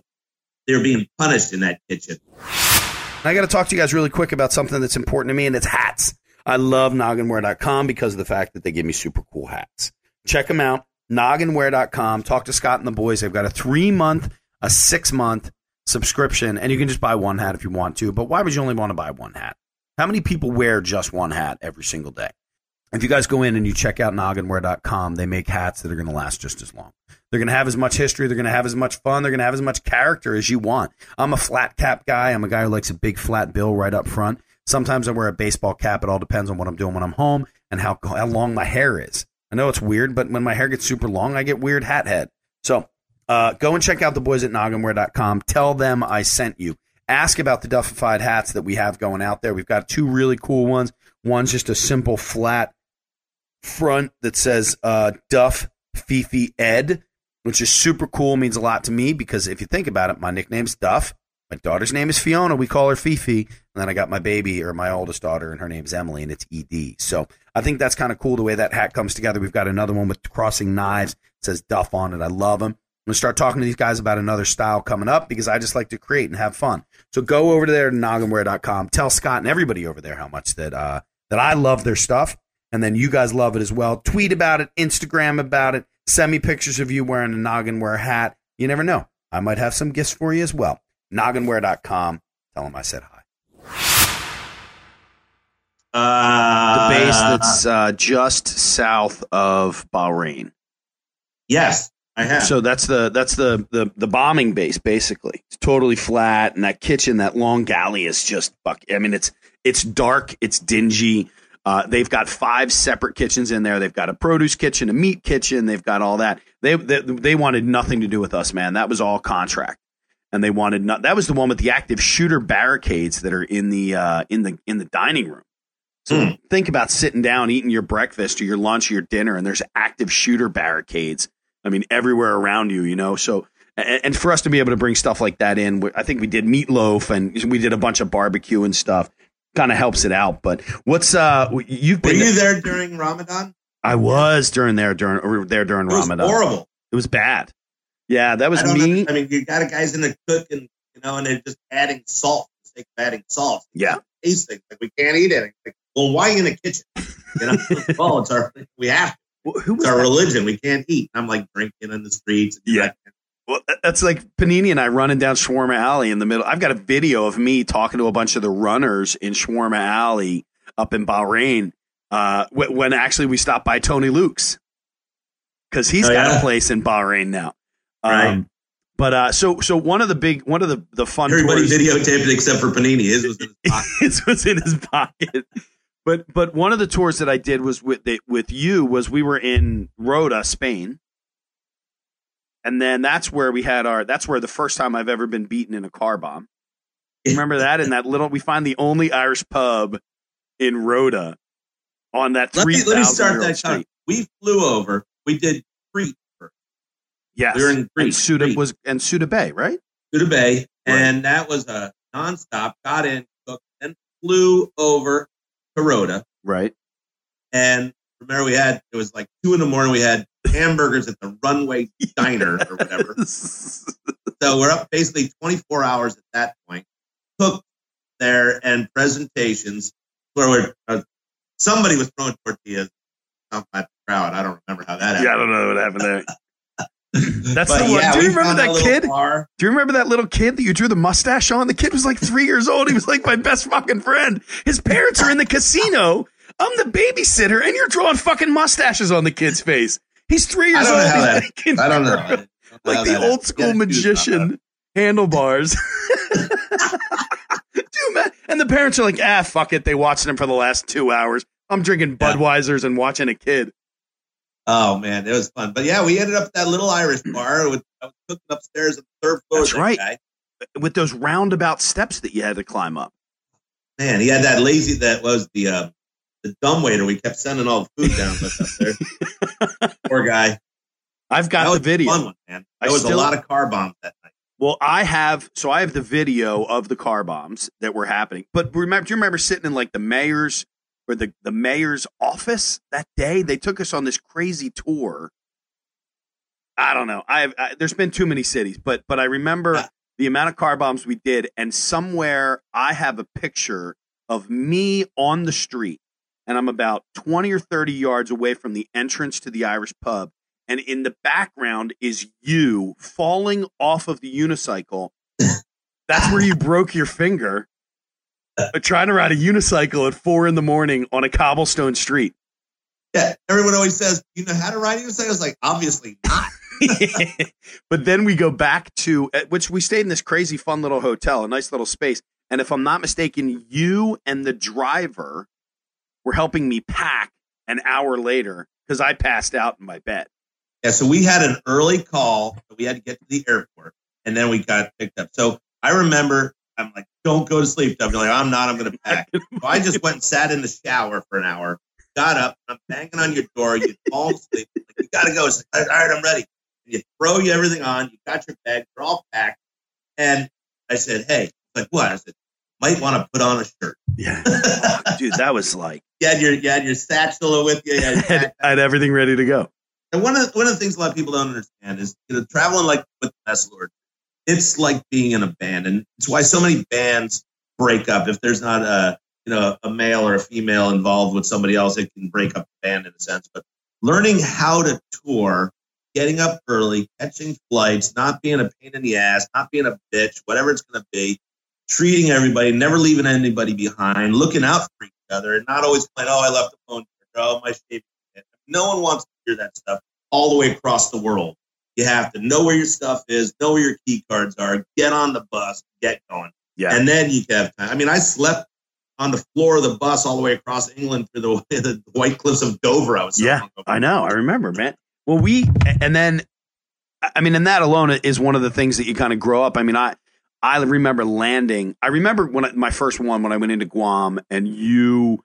being punished in that kitchen. I got to talk to you guys really quick about something that's important to me, and it's hats. I love NogginWear.com because of the fact that they give me super cool hats. Check them out. NogginWear.com. Talk to Scott and the boys. They've got a 3-month, a 6-month subscription, and you can just buy one hat if you want to. But why would you only want to buy one hat? How many people wear just one hat every single day? If you guys go in and you check out NogginWear.com, they make hats that are going to last just as long. They're going to have as much history. They're going to have as much fun. They're going to have as much character as you want. I'm a flat cap guy. I'm a guy who likes a big flat bill right up front. Sometimes I wear a baseball cap. It all depends on what I'm doing when I'm home and how long my hair is. I know it's weird, but when my hair gets super long, I get weird hat head. So go and check out the boys at NogginWear.com. Tell them I sent you. Ask about the Duffified hats that we have going out there. We've got two really cool ones. One's just a simple flat front that says Duff Fifi Ed, which is super cool, means a lot to me because if you think about it, my nickname's Duff. My daughter's name is Fiona. We call her Fifi. And then I got my baby, or my oldest daughter, and her name's Emily, and it's ED. So I think that's kind of cool the way that hat comes together. We've got another one with crossing knives. It says Duff on it. I love them. I'm going to start talking to these guys about another style coming up because I just like to create and have fun. So go over to there to NogginWear.com. Tell Scott and everybody over there how much that I love their stuff. And then you guys love it as well. Tweet about it. Instagram about it. Send me pictures of you wearing a NogginWear hat. You never know. I might have some gifts for you as well. NogginWear.com. Tell them I said hi. The base that's just south of Bahrain. Yes, I have. So that's the bombing base, basically. It's totally flat, and that kitchen, that long galley is just it's dark, it's dingy. They've got 5 separate kitchens in there. They've got a produce kitchen, a meat kitchen. They've got all that. They wanted nothing to do with us, man. That was all contract. And they wanted that was the one with the active shooter barricades that are in the dining room. So think about sitting down, eating your breakfast or your lunch or your dinner, and there's active shooter barricades. I mean, everywhere around you, So, and for us to be able to bring stuff like that in, I think we did meatloaf and we did a bunch of barbecue and stuff. Kind of helps it out. But were you there during Ramadan? I was during Ramadan. It was horrible. It was bad. Yeah, that was me. I mean, you got a guys in the cook and, and they're just adding salt. Yeah. These things. Like, we can't eat anything. Like, well, why in the kitchen? Well, it's our, we have to. Well, it's our religion. We can't eat. I'm like drinking in the streets. And yeah. Well, that's like Panini and I running down Shawarma Alley in the middle. I've got a video of me talking to a bunch of the runners in Shawarma Alley up in Bahrain when actually we stopped by Tony Luke's because he's got a place in Bahrain now. Right. So one of the fun everybody tours, videotaped it except for Panini. His was in his pocket. But one of the tours that I did was with you we were in Rota, Spain, and then that's where the first time I've ever been beaten in a car bomb. Remember that? In that we find the only Irish pub in Rota on that 3,000 Let me start that time. We flew over. We did Crete. Yes, we were in Crete, and Suda Bay, right? Suda Bay, right. And that was a nonstop. Got in, cooked, and flew over to Rota, right? And remember, it was like 2 a.m. We had hamburgers at the runway diner or whatever. So we're up basically 24 hours at that point. Cooked there and presentations where somebody was throwing tortillas out by the crowd. I don't remember how that happened. Yeah, I don't know what happened there. That's the one. Do you remember that kid? Do you remember that little kid that you drew the mustache on? The kid was like 3 years old. He was like my best fucking friend. His parents are in the casino. I'm the babysitter, and you're drawing fucking mustaches on the kid's face. He's 3 years old. I don't know. Like the old school magician handlebars. Do you imagine? And the parents are like, ah, fuck it. They watched him for the last 2 hours. I'm drinking Budweiser's and watching a kid. Oh, man, it was fun. But, yeah, we ended up at that little Irish bar. I was cooking upstairs on the third floor. That's right. Guy. With those roundabout steps that you had to climb up. Man, he had that lazy, that was the dumbwaiter. We kept sending all the food down with us up there. Poor guy. I've got the video. That was a fun one, man. There was a lot of car bombs that night. Well, I have the video of the car bombs that were happening. But remember, do you remember sitting in like the mayor's or the mayor's office that day? They took us on this crazy tour. I don't know. There's been too many cities, but I remember the amount of car bombs we did. And somewhere I have a picture of me on the street, and I'm about 20 or 30 yards away from the entrance to the Irish pub. And in the background is you falling off of the unicycle. That's where you broke your finger trying to ride a unicycle at 4 a.m. on a cobblestone street. Yeah, everyone always says, you know how to ride a unicycle? I was like, obviously not. But then we go back to, which we stayed in this crazy fun little hotel, a nice little space. And if I'm not mistaken, you and the driver were helping me pack an hour later because I passed out in my bed. Yeah, so we had an early call that we had to get to the airport, and then we got picked up. So I remember, I'm like, don't go to sleep, Dub. Like, I'm not, I'm going to pack. So I just went and sat in the shower for an hour, got up, and I'm banging on your door. You fall asleep. Like, you got to go. It's like, all right, I'm ready. And you throw everything on. You got your bag. You're all packed. And I said, hey, like what? I said, might want to put on a shirt. Yeah. Dude, that was like. You had your satchel with you. I had everything ready to go. And one of the things a lot of people don't understand is, you know, traveling like with the Mess Lords, it's like being in a band, and it's why so many bands break up. If there's not a male or a female involved with somebody else, it can break up the band in a sense. But learning how to tour, getting up early, catching flights, not being a pain in the ass, not being a bitch, whatever it's going to be, treating everybody, never leaving anybody behind, looking out for each other, and not always playing, oh, I left the phone here, oh, my shaving. No one wants to hear that stuff all the way across the world. You have to know where your stuff is, know where your key cards are, get on the bus, get going. Yeah. And then you have time. I mean, I slept on the floor of the bus all the way across England through the White Cliffs of Dover. I was I know. I remember, man. Well, and that alone is one of the things that you kind of grow up. I mean, I remember landing. I remember my first one when I went into Guam, and you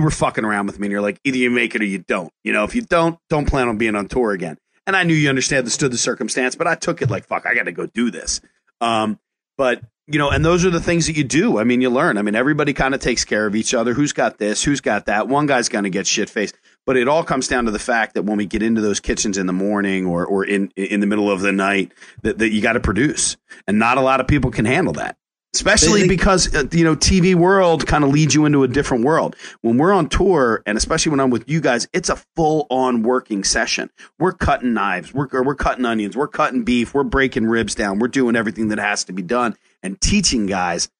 were fucking around with me, and you're like, either you make it or you don't. You know, if you don't plan on being on tour again. And I knew you understood the circumstance, but I took it like, fuck, I got to go do this. But, you know, and those are the things that you do. I mean, you learn. I mean, everybody kind of takes care of each other. Who's got this? Who's got that? One guy's going to get shit-faced. But it all comes down to the fact that when we get into those kitchens in the morning or in the middle of the night, that you got to produce. And not a lot of people can handle that. Especially because, you know, TV world kind of leads you into a different world. When we're on tour, and especially when I'm with you guys, it's a full on working session. We're cutting knives. We're cutting onions. We're cutting beef. We're breaking ribs down. We're doing everything that has to be done and teaching guys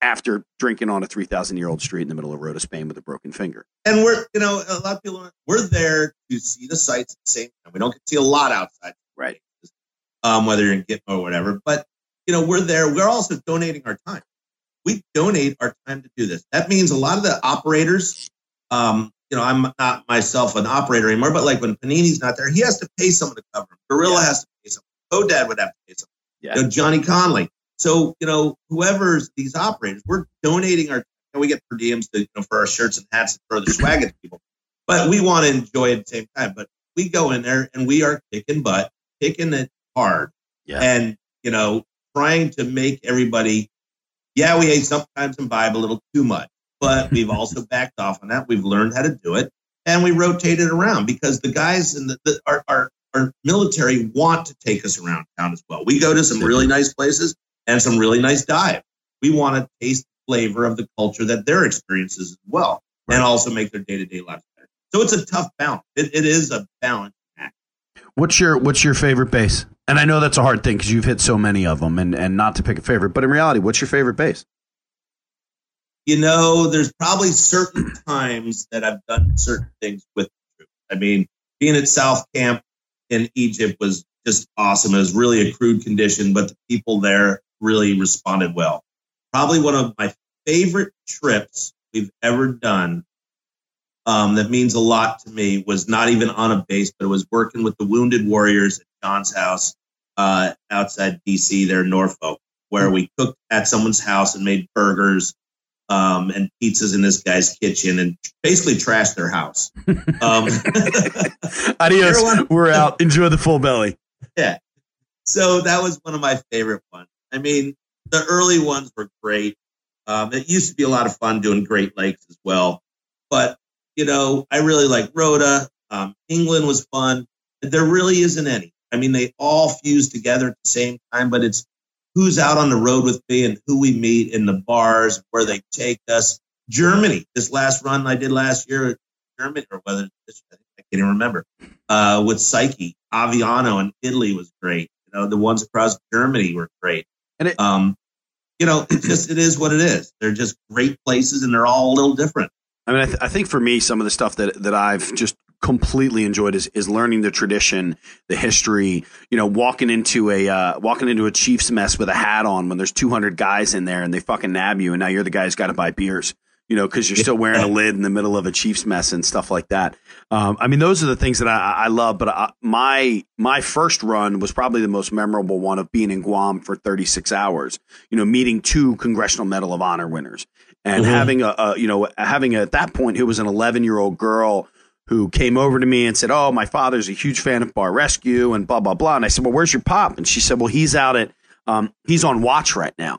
after drinking on a 3,000-year-old street in the middle of Rota, Spain with a broken finger. And we're, you know, a lot of people, we're there to see the sights at the same time. We don't get to see a lot outside. Right. Whether you're in Gitmo or whatever, but. You know, we're there. We're also donating our time. We donate our time to do this. That means a lot of the operators, you know, I'm not myself an operator anymore, but like when Panini's not there, he has to pay someone to cover him. Gorilla has to pay someone. Hodad would have to pay someone. Yeah. You know, Johnny Conley. So, you know, whoever's these operators, we're donating our time. And we get per diems to, you know, for our shirts and hats and throw the swag at people. But we want to enjoy it at the same time. But we go in there and we are kicking butt, kicking it hard. Yeah. And, you know, trying to make everybody, yeah, we ate sometimes and vibe a little too much, but we've also backed off on that. We've learned how to do it, and we rotate it around because the guys in our military want to take us around town as well. We go to some really nice places and some really nice dives. We want to taste the flavor of the culture that their experiences as well, right. And also make their day-to-day lives better. So it's a tough balance. It is a balance act. What's your favorite base? And I know that's a hard thing because you've hit so many of them and not to pick a favorite. But in reality, what's your favorite base? You know, there's probably certain times that I've done certain things with the group. I mean, being at South Camp in Egypt was just awesome. It was really a crude condition, but the people there really responded well. Probably one of my favorite trips we've ever done, that means a lot to me, was not even on a base, but it was working with the Wounded Warriors at John's house outside D.C. there in Norfolk, where we cooked at someone's house and made burgers and pizzas in this guy's kitchen and basically trashed their house. Adios. We're out. Enjoy the full belly. Yeah. So that was one of my favorite ones. I mean, the early ones were great. It used to be a lot of fun doing Great Lakes as well. But, you know, I really like Rota. England was fun. There really isn't any. I mean, they all fuse together at the same time, but it's who's out on the road with me and who we meet in the bars, where they take us. Germany, this last run I did last year, Germany, or whether it's, I can't even remember, with Psyche. Aviano in Italy was great. You know, the ones across Germany were great. And it, you know, it just, it is what it is. They're just great places and they're all a little different. I mean, I think for me, some of the stuff that I've just completely enjoyed is learning the tradition, the history, you know, walking into a Chiefs mess with a hat on when there's 200 guys in there and they fucking nab you. And now you're the guy who's got to buy beers, you know, because you're still wearing a lid in the middle of a Chiefs mess and stuff like that. I mean, those are the things that I love. But my first run was probably the most memorable one, of being in Guam for 36 hours, you know, meeting two Congressional Medal of Honor winners and having at that point, it was an 11-year-old girl who came over to me and said, "Oh, my father's a huge fan of Bar Rescue and blah, blah, blah." And I said, "Well, where's your pop?" And she said, "Well, he's out at he's on watch right now."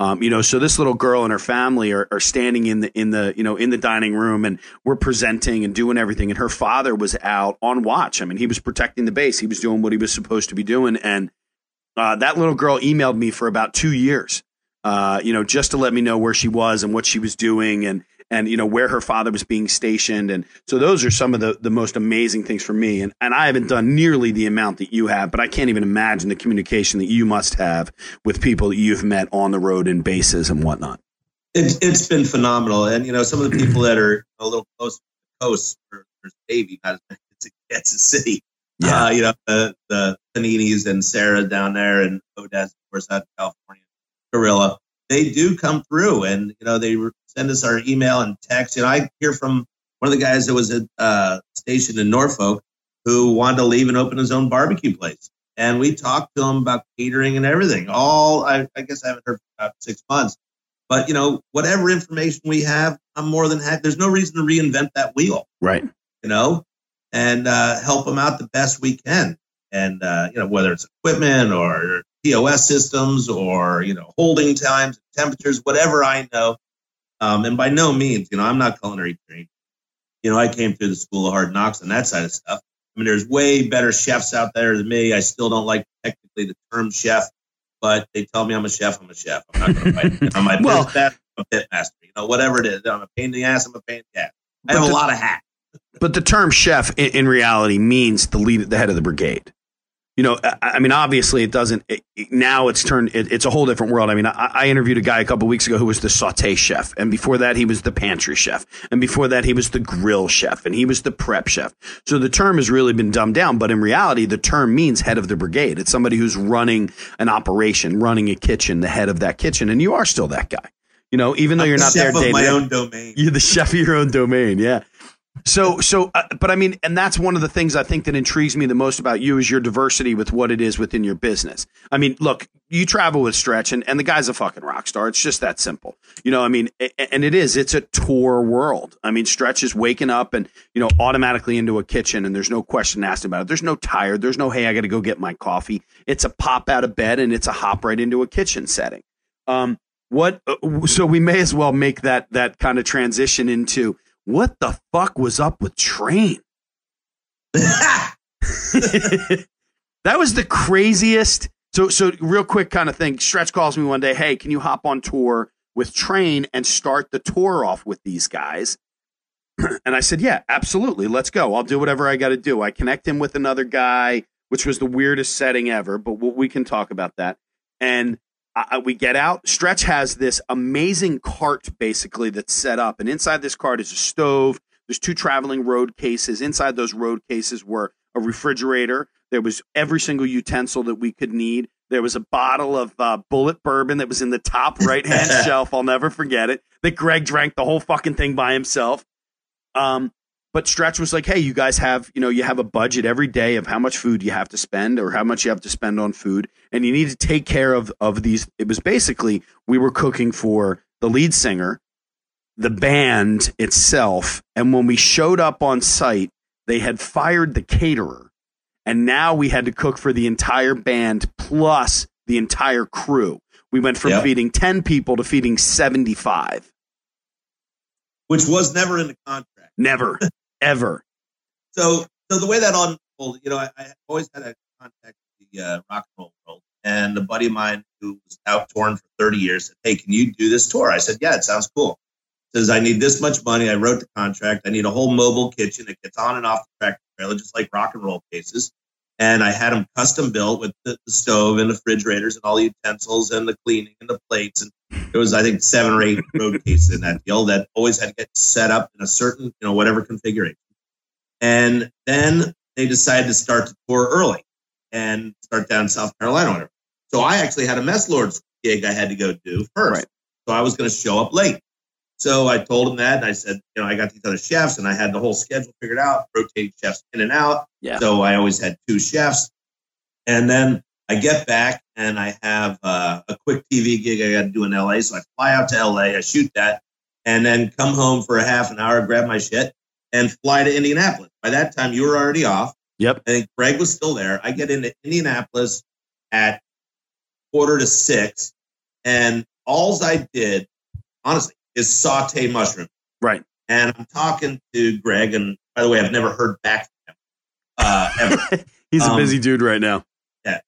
You know, so this little girl and her family are standing in the dining room, and we're presenting and doing everything. And her father was out on watch. I mean, he was protecting the base. He was doing what he was supposed to be doing. And that little girl emailed me for about 2 years, you know, just to let me know where she was and what she was doing and, you know, where her father was being stationed. And so those are some of the most amazing things for me. And I haven't done nearly the amount that you have, but I can't even imagine the communication that you must have with people that you've met on the road and bases and whatnot. It's been phenomenal. And, you know, some of the people that are a little close to the coast, there's Navy, not as many as Kansas City. Yeah. You know, the Paninis and Sarah down there, and Hodad, of course, out of California, Gorilla. They do come through, and, you know, they send us our email and text. And you know, I hear from one of the guys that was at stationed in Norfolk who wanted to leave and open his own barbecue place. And we talked to him about catering and everything. I guess I haven't heard for about 6 months. But, you know, whatever information we have, I'm more than happy. There's no reason to reinvent that wheel. Right. You know, and help them out the best we can. And, you know, whether it's equipment or POS systems or, you know, holding times, temperatures, whatever I know. And by no means, you know, I'm not culinary trained. You know, I came through the School of Hard Knocks and that side of stuff. I mean, there's way better chefs out there than me. I still don't like technically the term chef, but they tell me I'm a chef. I'm a chef. I'm not going to fight it. I'm a pit master, you know, whatever it is. I'm a pain in the ass. I'm a pain in the ass. I have a lot of hats. But the term chef in reality means the lead at the head of the brigade. You know, I mean, obviously it doesn't. Now it's turned. It's a whole different world. I mean, I interviewed a guy a couple of weeks ago who was the sauté chef. And before that, he was the pantry chef. And before that, he was the grill chef. And he was the prep chef. So the term has really been dumbed down. But in reality, the term means head of the brigade. It's somebody who's running an operation, running a kitchen, the head of that kitchen. And you are still that guy, you know, even though you're not there day-to-day. I'm the chef of my own domain. You're the chef of your own domain. Yeah. So, but I mean, and that's one of the things I think that intrigues me the most about you is your diversity with what it is within your business. I mean, look, you travel with Stretch and the guy's a fucking rock star. It's just that simple. You know, I mean, and it's a tour world. I mean, Stretch is waking up and, you know, automatically into a kitchen and there's no question asked about it. There's no tired. There's no, hey, I got to go get my coffee. It's a pop out of bed and it's a hop right into a kitchen setting. So we may as well make that kind of transition into, what the fuck was up with Train? That was the craziest. So real quick kind of thing. Stretch calls me one day. Hey, can you hop on tour with Train and start the tour off with these guys? And I said, yeah, absolutely. Let's go. I'll do whatever I got to do. I connect him with another guy, which was the weirdest setting ever. But we can talk about that. And we get out. Stretch has this amazing cart basically that's set up. And inside this cart is a stove. There's two traveling road cases. Inside those road cases were a refrigerator. There was every single utensil that we could need. There was a bottle of bullet bourbon that was in the top right-hand shelf. I'll never forget it. That Greg drank the whole fucking thing by himself. But Stretch was like, hey, you guys have, you know, you have a budget every day of how much food you have to spend or how much you have to spend on food. And you need to take care of these. It was basically, we were cooking for the lead singer, the band itself. And when we showed up on site, they had fired the caterer. And now we had to cook for the entire band plus the entire crew. We went from feeding 10 people to feeding 75. Which was never in the contract. Never, ever. So the way that unfolded, you know, I always had a contact with the rock and roll world. And a buddy of mine who was out touring for 30 years said, hey, can you do this tour? I said, yeah, it sounds cool. He says, I need this much money. I wrote the contract. I need a whole mobile kitchen. It gets on and off the track. Just like rock and roll cases. And I had them custom built with the stove and the refrigerators and all the utensils and the cleaning and the plates. And there was, I think, 7 or 8 road cases in that deal that always had to get set up in a certain, you know, whatever configuration. And then they decided to start the tour early and start down South Carolina. Whatever. So I actually had a Mess Lords gig I had to go do first. Right. So I was going to show up late. So I told him that, and I said, you know, I got these other chefs, and I had the whole schedule figured out, rotating chefs in and out. Yeah. So I always had 2 chefs. And then I get back, and I have a quick TV gig I got to do in L.A., so I fly out to L.A., I shoot that, and then come home for a half an hour, grab my shit, and fly to Indianapolis. By that time, you were already off. Yep. I think Greg was still there. I get into Indianapolis at 5:45, and alls I did, honestly, is saute mushroom. Right. And I'm talking to Greg, and by the way, I've never heard back from him ever. He's a busy dude right now. Yeah.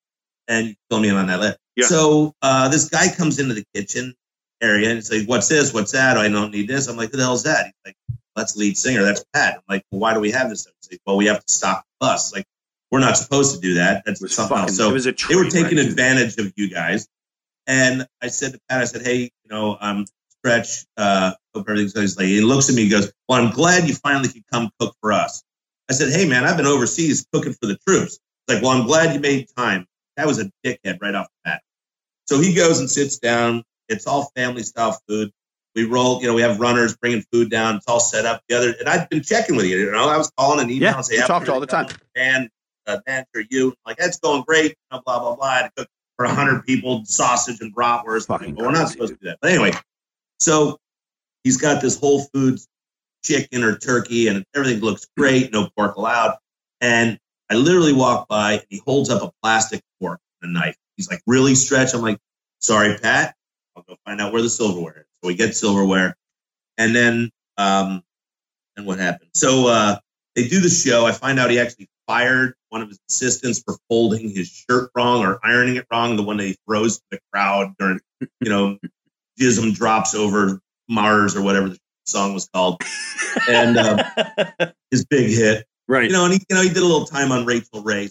And you fill me in on that list. Yeah. So this guy comes into the kitchen area, and he's like, what's this? What's that? I don't need this. I'm like, who the hell's that? He's like, that's lead singer. That's Pat. I'm like, well, why do we have this? He's like, well, we have to stop the bus. Like, we're not supposed to do that. That's something else. So they were taking advantage of you guys. And I said to Pat, I said, hey, you know, Stretch, hope everything's nice. Like, he looks at me and goes, well, I'm glad you finally could come cook for us. I said, hey, man, I've been overseas cooking for the troops. He's like, well, I'm glad you made time. That was a dickhead right off the bat. So he goes and sits down. It's all family-style food. We roll, you know, we have runners bringing food down. It's all set up. And I've been checking with you. You know, I was calling and emailing. Yeah, we talked all the time. And manager, you. Like, that's going great. Blah, blah, blah, blah. I had to cook for 100 people, sausage and bratwurst. Fucking but we're not supposed to do that. But anyway. So he's got this Whole Foods chicken or turkey, and everything looks great, no pork allowed. And I literally walk by, and he holds up a plastic fork and a knife. He's like, really, Stretch? I'm like, sorry, Pat. I'll go find out where the silverware is. So we get silverware. And then and what happened? So they do the show. I find out he actually fired one of his assistants for folding his shirt wrong or ironing it wrong, the one that he throws to the crowd during, you know, Jism Drops Over Mars or whatever the song was called, and his big hit, right? You know, and he did a little time on Rachel Ray.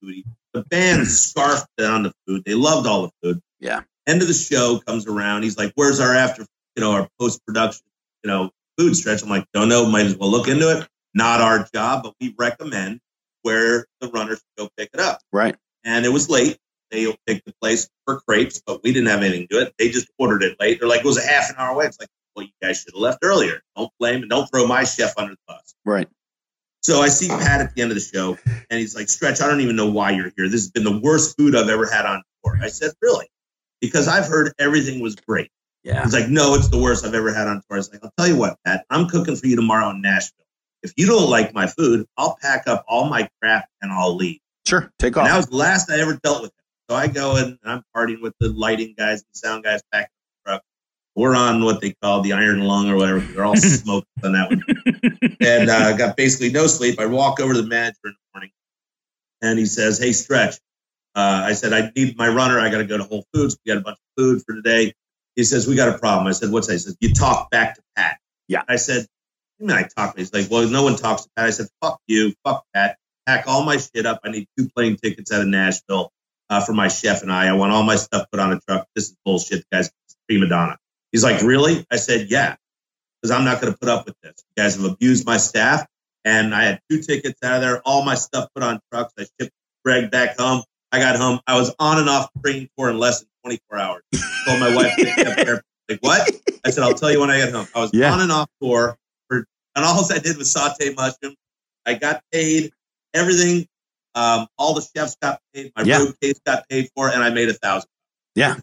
The band scarfed down the food; they loved all the food. Yeah. End of the show comes around. He's like, "Where's our after? You know, our post production, you know, food, Stretch." I'm like, "Don't know. Might as well look into it. Not our job, but we recommend where the runners go pick it up." Right. And it was late. They picked the place for crepes, but we didn't have anything to do it. They just ordered it late. They're like, it was a half an hour away. It's like, well, you guys should have left earlier. Don't blame and don't throw my chef under the bus. Right. So I see Pat at the end of the show, and he's like, Stretch, I don't even know why you're here. This has been the worst food I've ever had on tour. I said, really? Because I've heard everything was great. Yeah. He's like, no, it's the worst I've ever had on tour. I was like, I'll tell you what, Pat, I'm cooking for you tomorrow in Nashville. If you don't like my food, I'll pack up all my crap and I'll leave. Sure, take off. And that was the last I ever dealt with. So I go in and I'm partying with the lighting guys and sound guys back in the truck. We're on what they call the iron lung or whatever. We're all smoked on that one. And I got basically no sleep. I walk over to the manager in the morning and he says, hey, Stretch. I said, I need my runner. I got to go to Whole Foods. We got a bunch of food for today. He says, we got a problem. I said, what's that? He says, you talk back to Pat. Yeah. I said, you mean I talk? He's like, well, no one talks to Pat. I said, fuck you. Fuck Pat. Pack all my shit up. I need 2 plane tickets out of Nashville. For my chef and I want all my stuff put on a truck. This is bullshit. The guy's prima donna. He's like, really? I said, yeah, because I'm not going to put up with this. You guys have abused my staff. And I had 2 tickets out of there, all my stuff put on trucks. I shipped Greg back home. I got home. I was on and off praying for in less than 24 hours. I told my wife, like, what? I said, I'll tell you when I get home. I was on and off tour, and all I did was saute mushrooms. I got paid everything. All the chefs got paid. My road case got paid for, and I made $1,000. Yeah.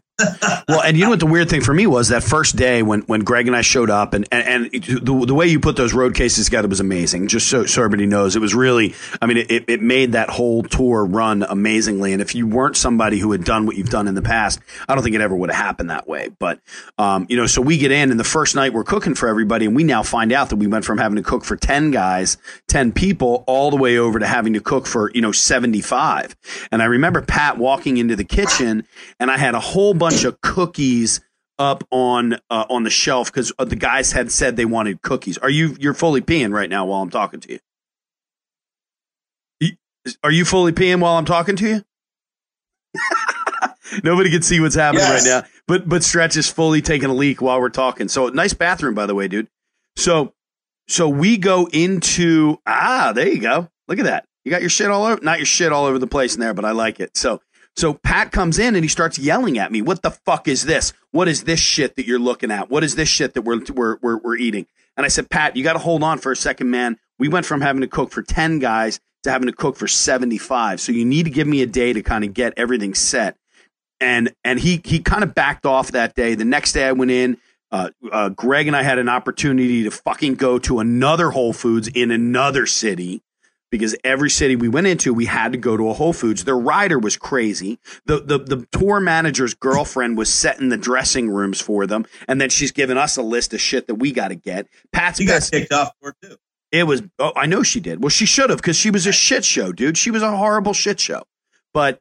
Well, and you know what the weird thing for me was that first day when Greg and I showed up and the way you put those road cases together was amazing. Just so everybody knows, it was really, I mean, it made that whole tour run amazingly. And if you weren't somebody who had done what you've done in the past, I don't think it ever would have happened that way. But, you know, so we get in and the first night we're cooking for everybody. And we now find out that we went from having to cook for 10 guys, 10 people all the way over to having to cook for, 75. And I remember Pat walking into the kitchen and I had a whole bunch of cookies up on the shelf because the guys had said they wanted cookies. You're fully peeing right now while I'm talking to you? Are you fully peeing while I'm talking to you? Nobody can see what's happening right now, but Stretch is fully taking a leak while we're talking. So nice bathroom, by the way, dude. So we go into there you go. Look at that. You got your shit all over. Not your shit all over the place in there, but I like it. So Pat comes in and he starts yelling at me. What the fuck is this? What is this shit that you're looking at? What is this shit that we're eating? And I said, Pat, you got to hold on for a second, man. We went from having to cook for 10 guys to having to cook for 75. So you need to give me a day to kind of get everything set. And he kind of backed off that day. The next day I went in. Greg and I had an opportunity to fucking go to another Whole Foods in another city. Because every city we went into, we had to go to a Whole Foods. Their rider was crazy. The tour manager's girlfriend was setting the dressing rooms for them. And then she's giving us a list of shit that we got to get. She got kicked off for too. It was, I know she did. Well, she should have because she was a shit show, dude. She was a horrible shit show. But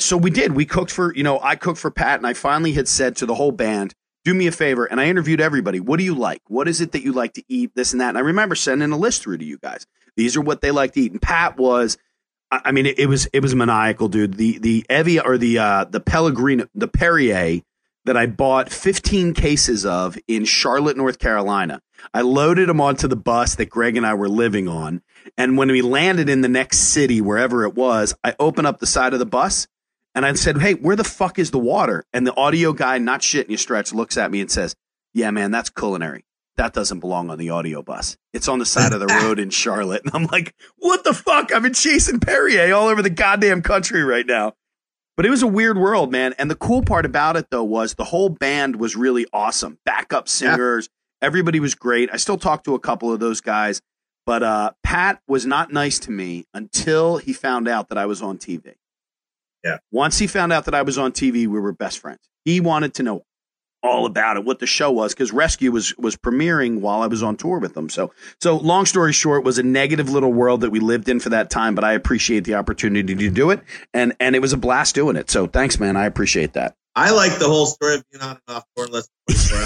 so we did. We cooked for, I cooked for Pat and I finally had said to the whole band, do me a favor. And I interviewed everybody. What do you like? What is it that you like to eat? This and that. And I remember sending a list through to you guys. These are what they like to eat. And Pat was, I mean, it was maniacal, dude. The Evian or the Pellegrino, the Perrier that I bought 15 cases of in Charlotte, North Carolina. I loaded them onto the bus that Greg and I were living on. And when we landed in the next city, wherever it was, I opened up the side of the bus and I said, hey, where the fuck is the water? And the audio guy, not shitting you, Stretch, looks at me and says, yeah, man, that's culinary. That doesn't belong on the audio bus. It's on the side of the road in Charlotte. And I'm like, what the fuck? I've been chasing Perrier all over the goddamn country right now. But it was a weird world, man. And the cool part about it, though, was the whole band was really awesome. Backup singers. Yeah. Everybody was great. I still talk to a couple of those guys. But Pat was not nice to me until he found out that I was on TV. Yeah. Once he found out that I was on TV, we were best friends. He wanted to know all about it, what the show was, because Rescue was premiering while I was on tour with them. So long story short, was a negative little world that we lived in for that time, but I appreciate the opportunity to do it. And it was a blast doing it. So thanks, man. I appreciate that. I like the whole story of being on and off tour less than 24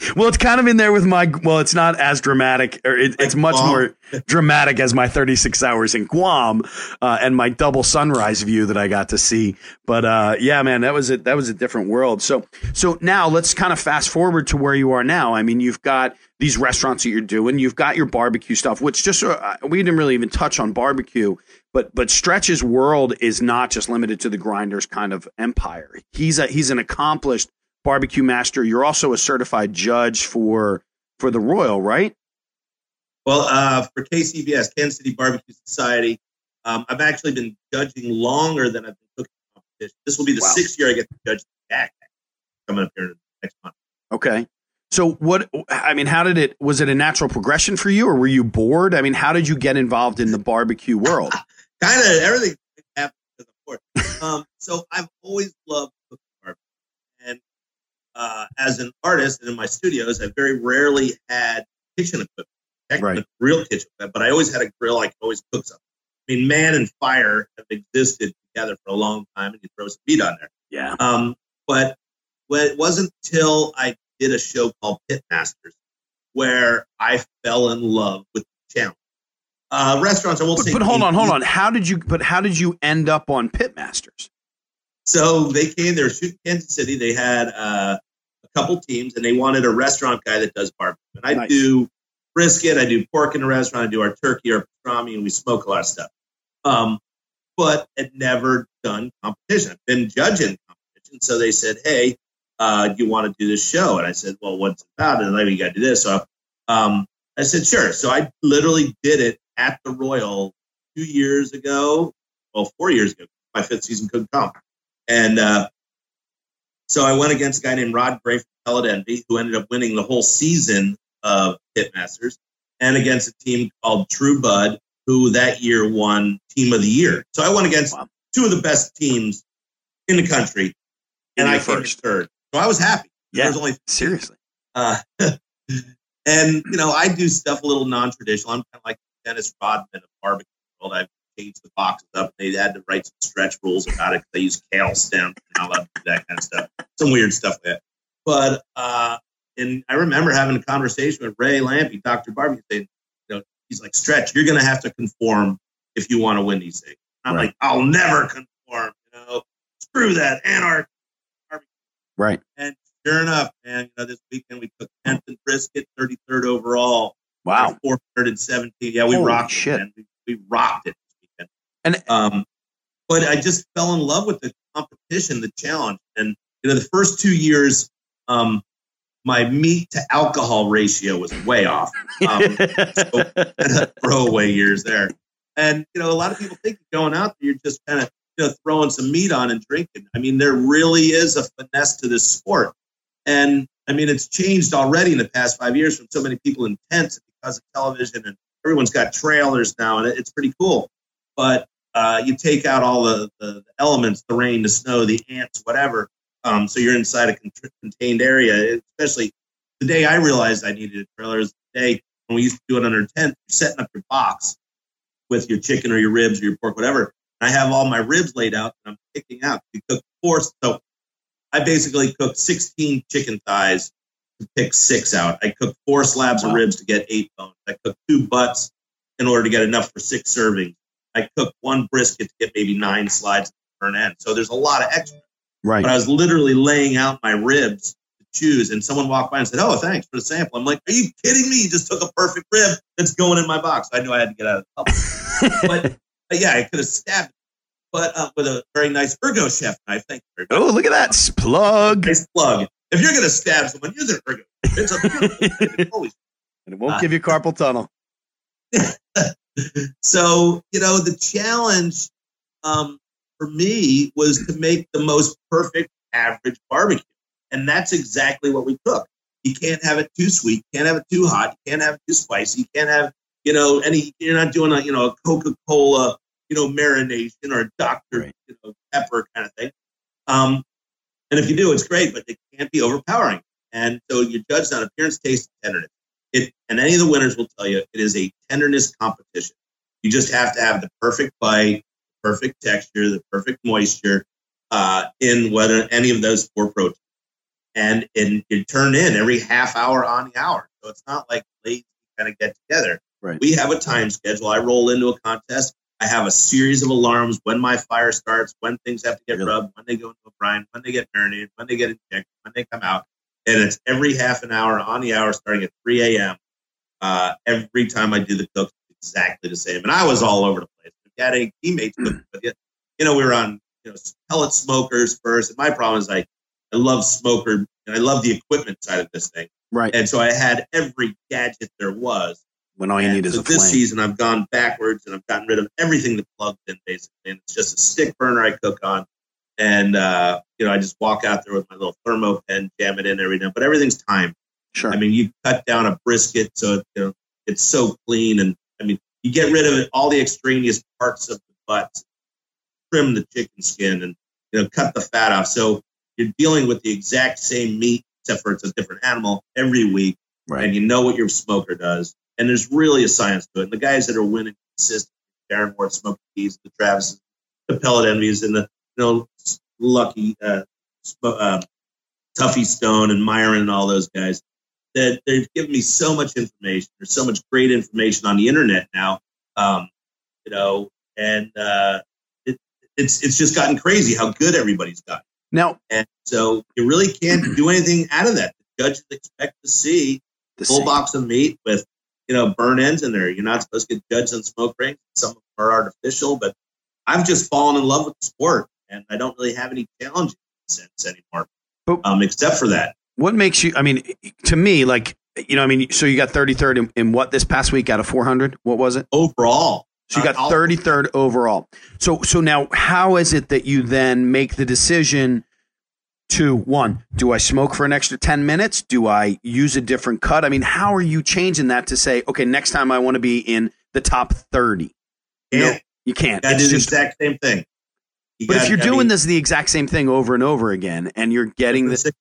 hours. Well, it's kind of in there with my, well, it's not as dramatic, or it's much more dramatic as my 36 hours in Guam and my double sunrise view that I got to see. But yeah, man, that was a different world. So now let's kind of fast forward to where you are now. I mean, you've got these restaurants that you're doing. You've got your barbecue stuff, which just we didn't really even touch on barbecue. But Stretch's world is not just limited to the Grinders kind of empire. He's an accomplished barbecue master. You're also a certified judge for the Royal, right? Well, for KCBS, Kansas City Barbecue Society, I've actually been judging longer than I've been cooking competition. This will be the sixth year I get to judge the back coming up here next month. Okay. So how did it, was it a natural progression for you or were you bored? I mean, how did you get involved in the barbecue world? Kind of everything happened to the board. So I've always loved cooking barbecue. And as an artist and in my studios, I very rarely had kitchen equipment, real kitchen equipment, but I always had a grill. I could always cook something. I mean, man and fire have existed together for a long time and you throw some meat on there. Yeah. But it wasn't until I did a show called Pitmasters where I fell in love with the channel. Restaurants, I won't say. But hold on. How did you end up on Pitmasters? So they were shooting Kansas City. They had a couple teams, and they wanted a restaurant guy that does barbecue. And I do brisket, I do pork in a restaurant, I do our turkey, our pastrami, and we smoke a lot of stuff. but had never done competition. I've been judging competition. So they said, hey, do you want to do this show? And I said, well, what's it about? And like, you got to do this. So I said, sure. So I literally did it at the Royal 2 years ago. Well, 4 years ago, my fifth season couldn't come. And so I went against a guy named Rod Gray from Pellet Envy, who ended up winning the whole season of Pitmasters, and against a team called True Bud, who that year won Team of the Year. So I went against two of the best teams in the country, and I came third. So I was happy. Yeah, was only seriously. And, you know, I do stuff a little non-traditional. I'm kind of like Dennis Rodman of barbecue world. I've changed the boxes up. They had to write some stretch rules about it because they use kale stems and all that, that kind of stuff. Some weird stuff like that. But, and I remember having a conversation with Ray Lampy, Dr. Barbecue, saying, you know, he's like, Stretch, you're going to have to conform if you want to win these things. And I'm like, I'll never conform, you know, screw that anarchy. Right. And sure enough, man, you know, this weekend we took 10th and brisket, 33rd overall. Wow. 417. Yeah, we rocked shit. It. We rocked it this weekend. And, but I just fell in love with the competition, the challenge. And, you know, the first 2 years, my meat to alcohol ratio was way off. So throwaway years there. And, you know, a lot of people think going out there, you're just kind of, you know, throwing some meat on and drinking. I mean, there really is a finesse to this sport. And, I mean, it's changed already in the past 5 years from so many people in tents because of television, and everyone's got trailers now, and it's pretty cool. But you take out all the elements, the rain, the snow, the ants, whatever. So you're inside a contained area, especially the day I realized I needed a trailer is the day when we used to do it under a tent. You're setting up your box with your chicken or your ribs or your pork, whatever. And I have all my ribs laid out, and I'm picking out. You cook four, so I basically cooked 16 chicken thighs to pick six out. I cooked four slabs of ribs to get 8 bones. I cooked 2 butts in order to get enough for 6 servings. I cooked 1 brisket to get maybe 9 slides for an end. So there's a lot of extra. Right. But I was literally laying out my ribs to choose, and someone walked by and said, oh, thanks for the sample. I'm like, are you kidding me? You just took a perfect rib that's going in my box. I knew I had to get out of the public. But yeah, I could have stabbed it, but with a very nice Ergo Chef knife. Thank you very much. Oh, look at that. Plug. Nice plug. If you're going to stab someone, use an Ergo. It's a beautiful knife. And it won't give you carpal tunnel. So, you know, the challenge for me was to make the most perfect average barbecue. And that's exactly what we cook. You can't have it too sweet. You can't have it too hot. You can't have it too spicy. You can't have, you know, any, you're not doing a, you know, a Coca-Cola, you know, marination or a Dr. Right. You know, pepper kind of thing. And if you do, it's great, but it can't be overpowering. And so you're judged on appearance, taste, and tenderness. And any of the winners will tell you it is a tenderness competition. You just have to have the perfect bite, perfect texture, the perfect moisture in whether any of those 4 proteins. And you turn in every half hour on the hour. So it's not like lazy kind of get together. Right. We have a time schedule. I roll into a contest. I have a series of alarms when my fire starts, when things have to get rubbed, when they go into a brine, when they get marinated, when they get injected, when they come out. And it's every half an hour on the hour starting at 3 a.m. Every time I do the cook, exactly the same. And I was all over the place. If you had any teammates cooking with you, you know, we were on, you know, pellet smokers first. And my problem is I love smoker, and I love the equipment side of this thing. Right. And so I had every gadget there was. When all you need is a flame. This season, I've gone backwards, and I've gotten rid of everything that plugs in, basically. And it's just a stick burner I cook on. And, you know, I just walk out there with my little thermo pen, jam it in every now. But everything's timed. Sure. I mean, you cut down a brisket so it, you know, it's so clean. And, I mean, you get rid of it, all the extraneous parts of the butts, trim the chicken skin, and, you know, cut the fat off. So you're dealing with the exact same meat, except for it's a different animal, every week. Right. And you know what your smoker does. And there's really a science to it. And the guys that are winning consistently, Darren Ward, Smokey Keys, the Travis, the Pellet Envies, and the, you know, Lucky, Tuffy Stone and Myron and all those guys, that they've given me so much information. There's so much great information on the internet now, you know, and it's just gotten crazy how good everybody's gotten. No. And so you really can't do anything out of that. The judges expect to see the full box of meat with, you know, burn ends in there. You're not supposed to get judged on smoke rings. Some of them are artificial, but I've just fallen in love with the sport, and I don't really have any challenges in a sense anymore, except for that. What makes you, I mean, to me, like, you know, I mean, so you got 33rd in what this past week out of 400? What was it? Overall. So you got 33rd overall. So now how is it that you then make the decision to, one, do I smoke for an extra 10 minutes? Do I use a different cut? I mean, how are you changing that to say, okay, next time I want to be in the top 30? No, you can't. That is the exact same thing. But if you're doing this the exact same thing over and over again, and you're getting the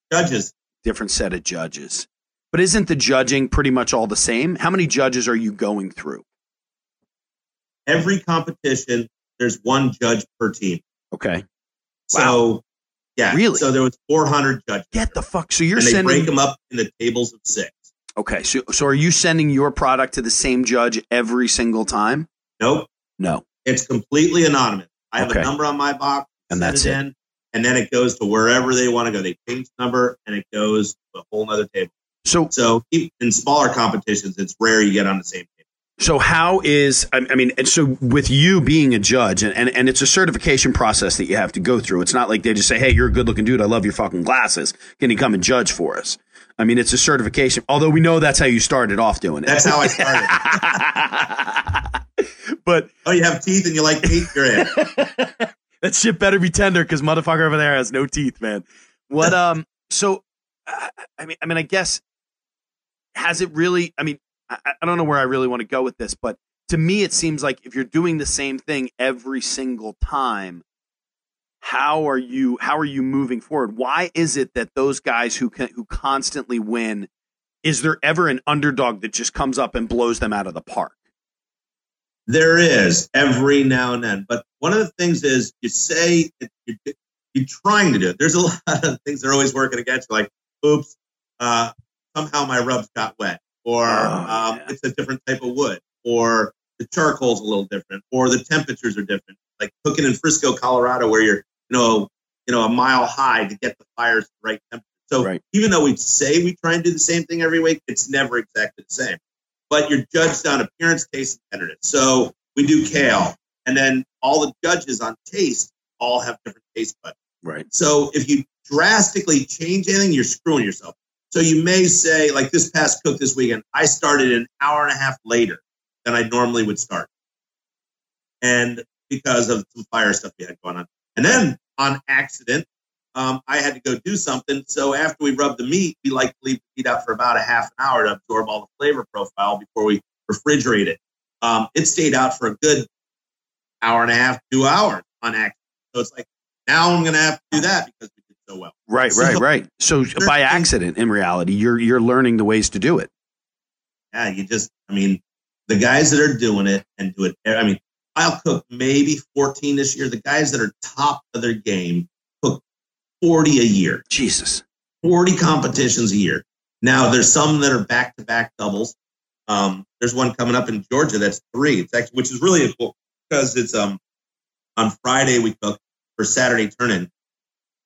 different set of judges, but isn't the judging pretty much all the same? How many judges are you going through? Every competition, there's one judge per team. Okay. So, yeah. Really? So there was 400 judges. Get the fuck. So you're sending. And they break them up in the tables of six. Okay. So are you sending your product to the same judge every single time? Nope. No. It's completely anonymous. I have a number on my box. And that's it. And then it goes to wherever they want to go. They change the number, and it goes to a whole other table. So in smaller competitions, it's rare you get on the same table. So how is, I mean, and so with you being a judge, and it's a certification process that you have to go through. It's not like they just say, hey, you're a good-looking dude. I love your fucking glasses. Can you come and judge for us? I mean, it's a certification, although we know that's how you started off doing it. That's how I started. But oh, you have teeth and you like teeth, you're in. That shit better be tender, because motherfucker over there has no teeth, man. What? I mean, I guess has it really? I mean, I don't know where I really want to go with this, but to me, it seems like if you're doing the same thing every single time, how are you moving forward? Why is it that those guys who constantly win, is there ever an underdog that just comes up and blows them out of the park? There is every now and then, but one of the things is you say that you're trying to do it. There's a lot of things that are always working against you, like, oops, somehow my rubs got wet, or it's a different type of wood, or the charcoal's a little different, or the temperatures are different. Like cooking in Frisco, Colorado, where you're a mile high to get the fires the right temperature. So even though we say we try and do the same thing every week, it's never exactly the same. But you're judged on appearance, taste, and tenderness. So we do kale, and then all the judges on taste all have different taste buds. Right. So if you drastically change anything, you're screwing yourself. So you may say, like this past cook this weekend, I started an hour and a half later than I normally would start, and because of some fire stuff we had going on. And then on accident, I had to go do something. So after we rub the meat, we like to leave the meat out for about a half an hour to absorb all the flavor profile before we refrigerate it. It stayed out for a good hour and a half, 2 hours on accident. So it's like, now I'm going to have to do that because we did so well. Right. So by accident, in reality, you're learning the ways to do it. Yeah, the guys that are doing it and do it, I'll cook maybe 14 this year. The guys that are top of their game, 40 a year. Jesus. 40 competitions a year. Now, there's some that are back-to-back doubles. There's one coming up in Georgia that's 3. It's actually, which is really cool because it's on Friday we cook for Saturday turn-in.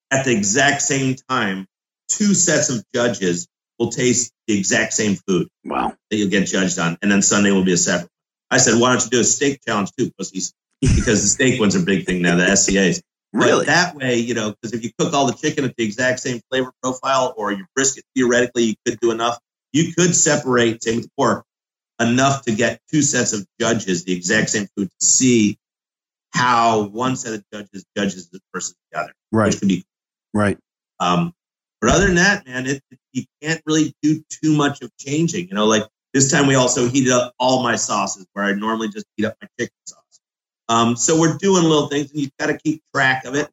At the exact same time, 2 sets of judges will taste the exact same food. Wow. That you'll get judged on. And then Sunday will be a separate. I said, why don't you do a steak challenge too, pussies? Because the steak one's a big thing now, the SCAs. Really? But that way, because if you cook all the chicken at the exact same flavor profile or your brisket, theoretically, you could do enough. You could separate, same with the pork, enough to get 2 sets of judges, the exact same food, to see how one set of judges judges the person together. Right. Which could be cool. Right. But other than that, man, you can't really do too much of changing. Like this time we also heated up all my sauces where I normally just heat up my chicken sauce. So we're doing little things, and you've got to keep track of it.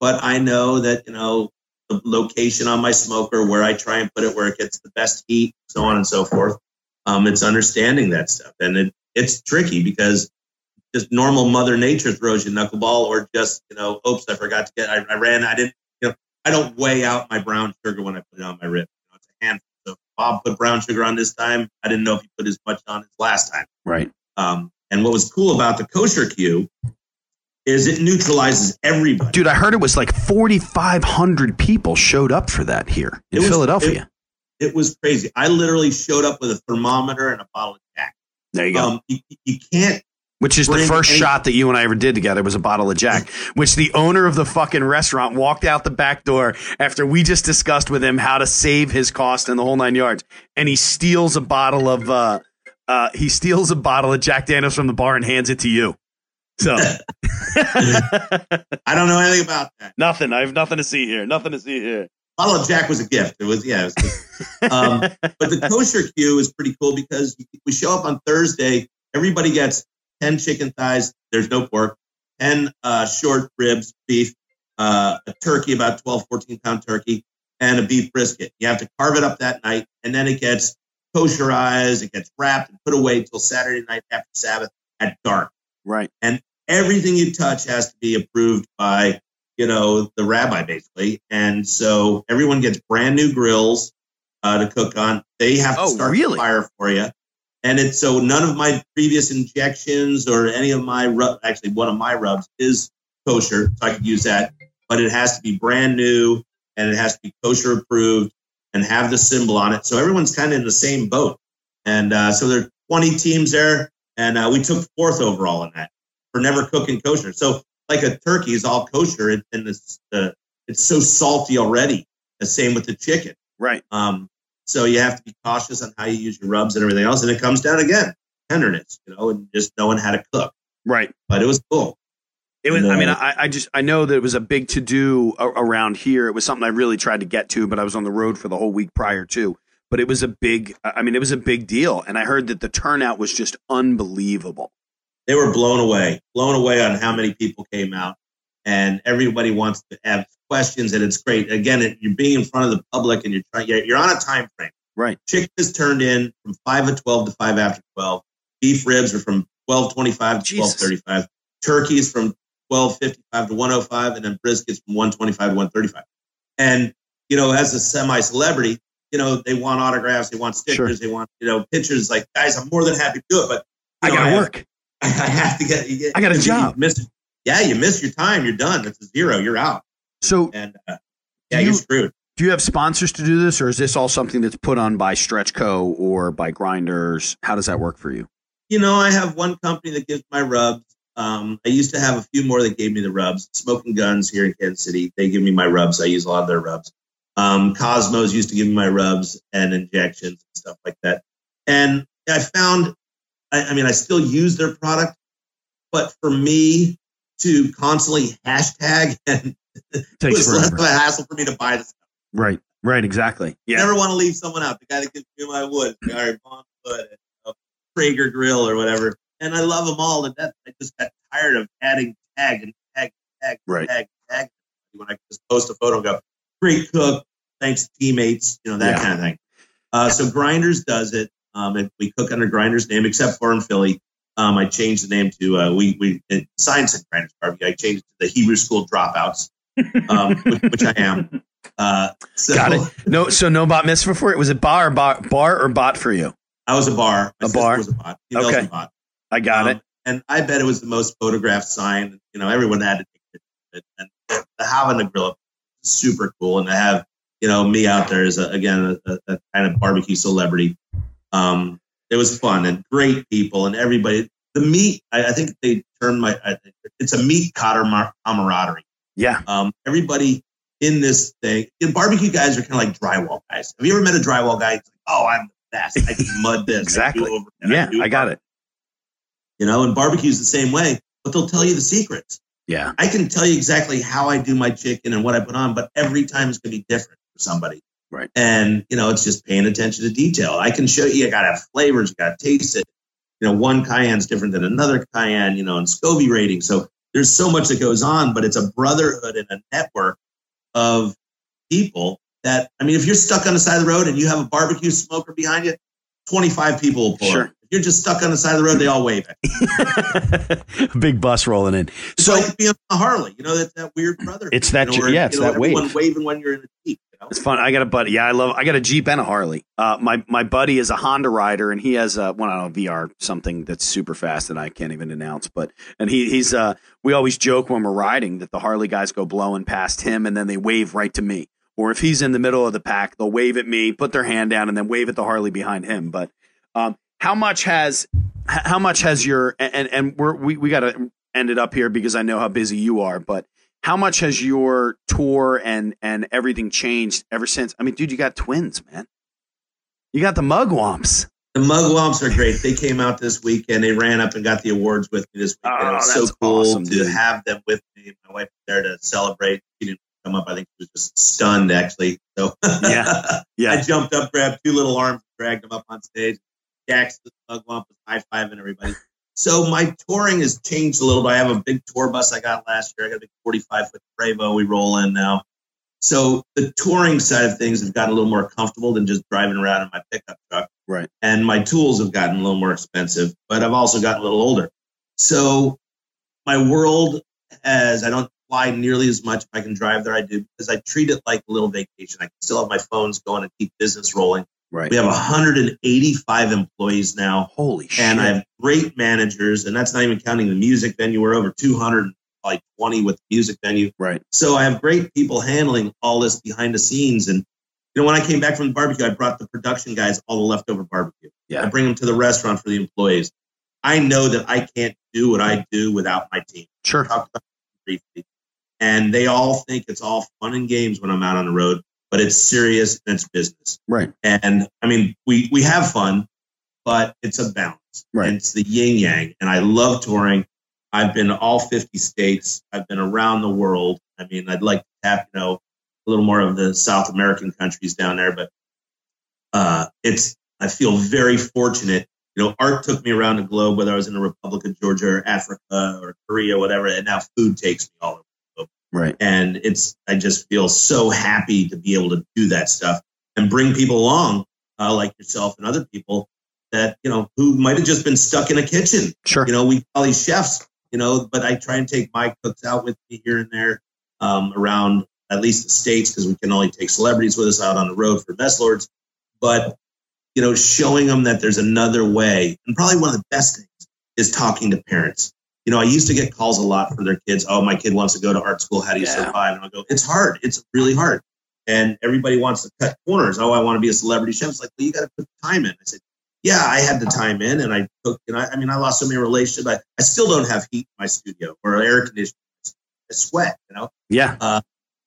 But I know that, the location on my smoker, where I try and put it, where it gets the best heat, so on and so forth. It's understanding that stuff. And it's tricky because just normal Mother Nature throws you a knuckleball, or just, oops, I forgot to get, I don't weigh out my brown sugar when I put it on my rib. It's a handful. So Bob put brown sugar on this time. I didn't know if he put as much on as last time. Right. And what was cool about the kosher queue is it neutralizes everybody. Dude, I heard it was like 4,500 people showed up for that here in Philadelphia. It was crazy. I literally showed up with a thermometer and a bottle of Jack. There you go. You can't which is the first shot that you and I ever did together was a bottle of Jack, which the owner of the fucking restaurant walked out the back door after we just discussed with him how to save his cost and the whole nine yards. And he steals a bottle of Jack Daniels from the bar and hands it to you. So I don't know anything about that. Nothing. I have nothing to see here. Bottle of Jack was a gift. It was. But the kosher queue is pretty cool because we show up on Thursday. Everybody gets 10 chicken thighs. There's no pork. 10 short ribs, beef, a turkey, about 12, 14-pound turkey, and a beef brisket. You have to carve it up that night, and then it gets kosherized. It gets wrapped and put away until Saturday night after Sabbath at dark. Right. And everything you touch has to be approved by, the rabbi, basically. And so everyone gets brand new grills to cook on. They have to start the fire for you. And it's so none of my previous injections or any of my rub, actually one of my rubs is kosher. So I could use that, but it has to be brand new and it has to be kosher approved and have the symbol on it. So everyone's kind of in the same boat. And so there are 20 teams there. And we took fourth overall in that for never cooking kosher. So like a turkey is all kosher, and it's so salty already. The same with the chicken. Right. So you have to be cautious on how you use your rubs and everything else. And it comes down again, tenderness, and just knowing how to cook. Right. But it was cool. It was. I know that it was a big to do around here. It was something I really tried to get to, but I was on the road for the whole week prior to. But it was a big deal. And I heard that the turnout was just unbelievable. They were blown away on how many people came out. And everybody wants to have questions. And it's great. Again, you're being in front of the public and you're on a time frame. Right. Chicken is turned in from 5 at 12 to 5 after 12. Beef ribs are from 12:25 to 12:35. Turkey is from 12:55 to 1:05. And then briskets from 1:25 to 1:35. And, as a semi-celebrity, they want autographs, they want stickers, Sure. They want, pictures. Like, guys, I'm more than happy to do it, but I gotta work. I got a job. You miss your time. You're done. That's a zero. You're out. So, you're screwed. Do you have sponsors to do this, or is this all something that's put on by Stretch Co. or by Grinders? How does that work for you? I have one company that gives my rubs. I used to have a few more that gave me the rubs. Smoking Guns here in Kansas City. They give me my rubs. I use a lot of their rubs. Cosmos used to give me my rubs and injections and stuff like that. And I found, I still use their product, but for me to constantly hashtag, and it was forever. Less of a hassle for me to buy the stuff. Right, exactly. Yeah. I never want to leave someone out. The guy that gives me my wood, all right, Bond Wood, Traeger Grill or whatever. And I love them all to death. I just got tired of adding tag, right. tag. When I just post a photo and go, great cook, thanks to teammates, kind of thing. So Grinders does it. And we cook under Grinders' name, except for in Philly. I changed the name to Science and Grinders Barbecue. I changed it to the Hebrew School Dropouts, which I am. Got it. No, so no bot mitzvah for it. Was it bar or bot for you? I was a bar. My sister was a bot. He was a bot. I got it. And I bet it was the most photographed sign. Everyone had to take it. And the having a grill. Super cool, and to have me out there is a kind of barbecue celebrity. It was fun and great people and everybody. The meat, I think they termed it's a meat camaraderie. Yeah. Everybody in this thing. Barbecue guys are kind of like drywall guys. Have you ever met a drywall guy? It's like, I'm the best. I can mud this exactly. I got it. And barbecue's the same way, but they'll tell you the secrets. Yeah, I can tell you exactly how I do my chicken and what I put on, but every time it's going to be different for somebody. Right. And, it's just paying attention to detail. I can show you got to have flavors, you got to taste it. One cayenne's different than another cayenne, and SCOBY rating. So there's so much that goes on, but it's a brotherhood and a network of people that, if you're stuck on the side of the road and you have a barbecue smoker behind you, 25 people will pull sure. up. You're just stuck on the side of the road. They all wave at you. Big bus rolling in. It's so like being on a Harley, that's that weird brother. It's that, it's that wave. Everyone waving when you're in a Jeep. It's fun. I got a buddy. Yeah, I got a Jeep and a Harley. My buddy is a Honda rider, and he has VR something that's super fast that I can't even announce. But and he's we always joke when we're riding that the Harley guys go blowing past him, and then they wave right to me. Or if he's in the middle of the pack, they'll wave at me, put their hand down, and then wave at the Harley behind him. But How much has your and we got to end it up here because I know how busy you are, but how much has your tour and everything changed ever since? I mean, dude, you got twins, man. You got the mugwumps. The mugwumps are great. They came out this weekend. They ran up and got the awards with me this weekend. Oh, it was so cool to have them with me. My wife was there to celebrate. She didn't come up. I think she was just stunned, actually. So yeah. I jumped up, grabbed two little arms, dragged them up on stage. Jax, the mugwump, was high-fiving everybody. So my touring has changed a little bit. I have a big tour bus I got last year. I got a big 45-foot Prevo we roll in now. So the touring side of things have gotten a little more comfortable than just driving around in my pickup truck. Right. And my tools have gotten a little more expensive, but I've also gotten a little older. So my world has, I don't fly nearly as much if I can drive there I do, because I treat it like a little vacation. I can still have my phones going and keep business rolling. Right. We have 185 employees now. Holy shit. And I have great managers, and that's not even counting the music venue. We're over 220 with the music venue. Right. So I have great people handling all this behind the scenes. And, you know, when I came back from the barbecue, I brought the production guys all the leftover barbecue. Yeah. I bring them to the restaurant for the employees. I know that I can't do what I do without my team. Sure. I talked about it briefly. And they all think it's all fun and games when I'm out on the road. But it's serious and it's business. Right. And I mean, we have fun, but it's a balance. Right. And it's the yin yang. And I love touring. I've been to all 50 states. I've been around the world. I mean, I'd like to tap, you know, a little more of the South American countries down there, but I feel very fortunate. You know, art took me around the globe, whether I was in the Republic of Georgia or Africa or Korea, whatever. And now food takes me all over. Right. And I just feel so happy to be able to do that stuff and bring people along like yourself and other people that, you know, who might've just been stuck in a kitchen. Sure. You know, we call these chefs, you know, but I try and take my cooks out with me here and there around at least the States, because we can only take celebrities with us out on the road for Mess Lords. But, you know, showing them that there's another way. And probably one of the best things is talking to parents. You know, I used to get calls a lot for their kids. Oh, my kid wants to go to art school. How do you survive? And I'll go, it's hard. It's really hard. And everybody wants to cut corners. Oh, I want to be a celebrity chef. It's like, well, you got to put the time in. I said, yeah, I had the time in. And I took, and I mean, I lost so many relationships. I still don't have heat in my studio or air conditioning. I sweat, you know? Yeah.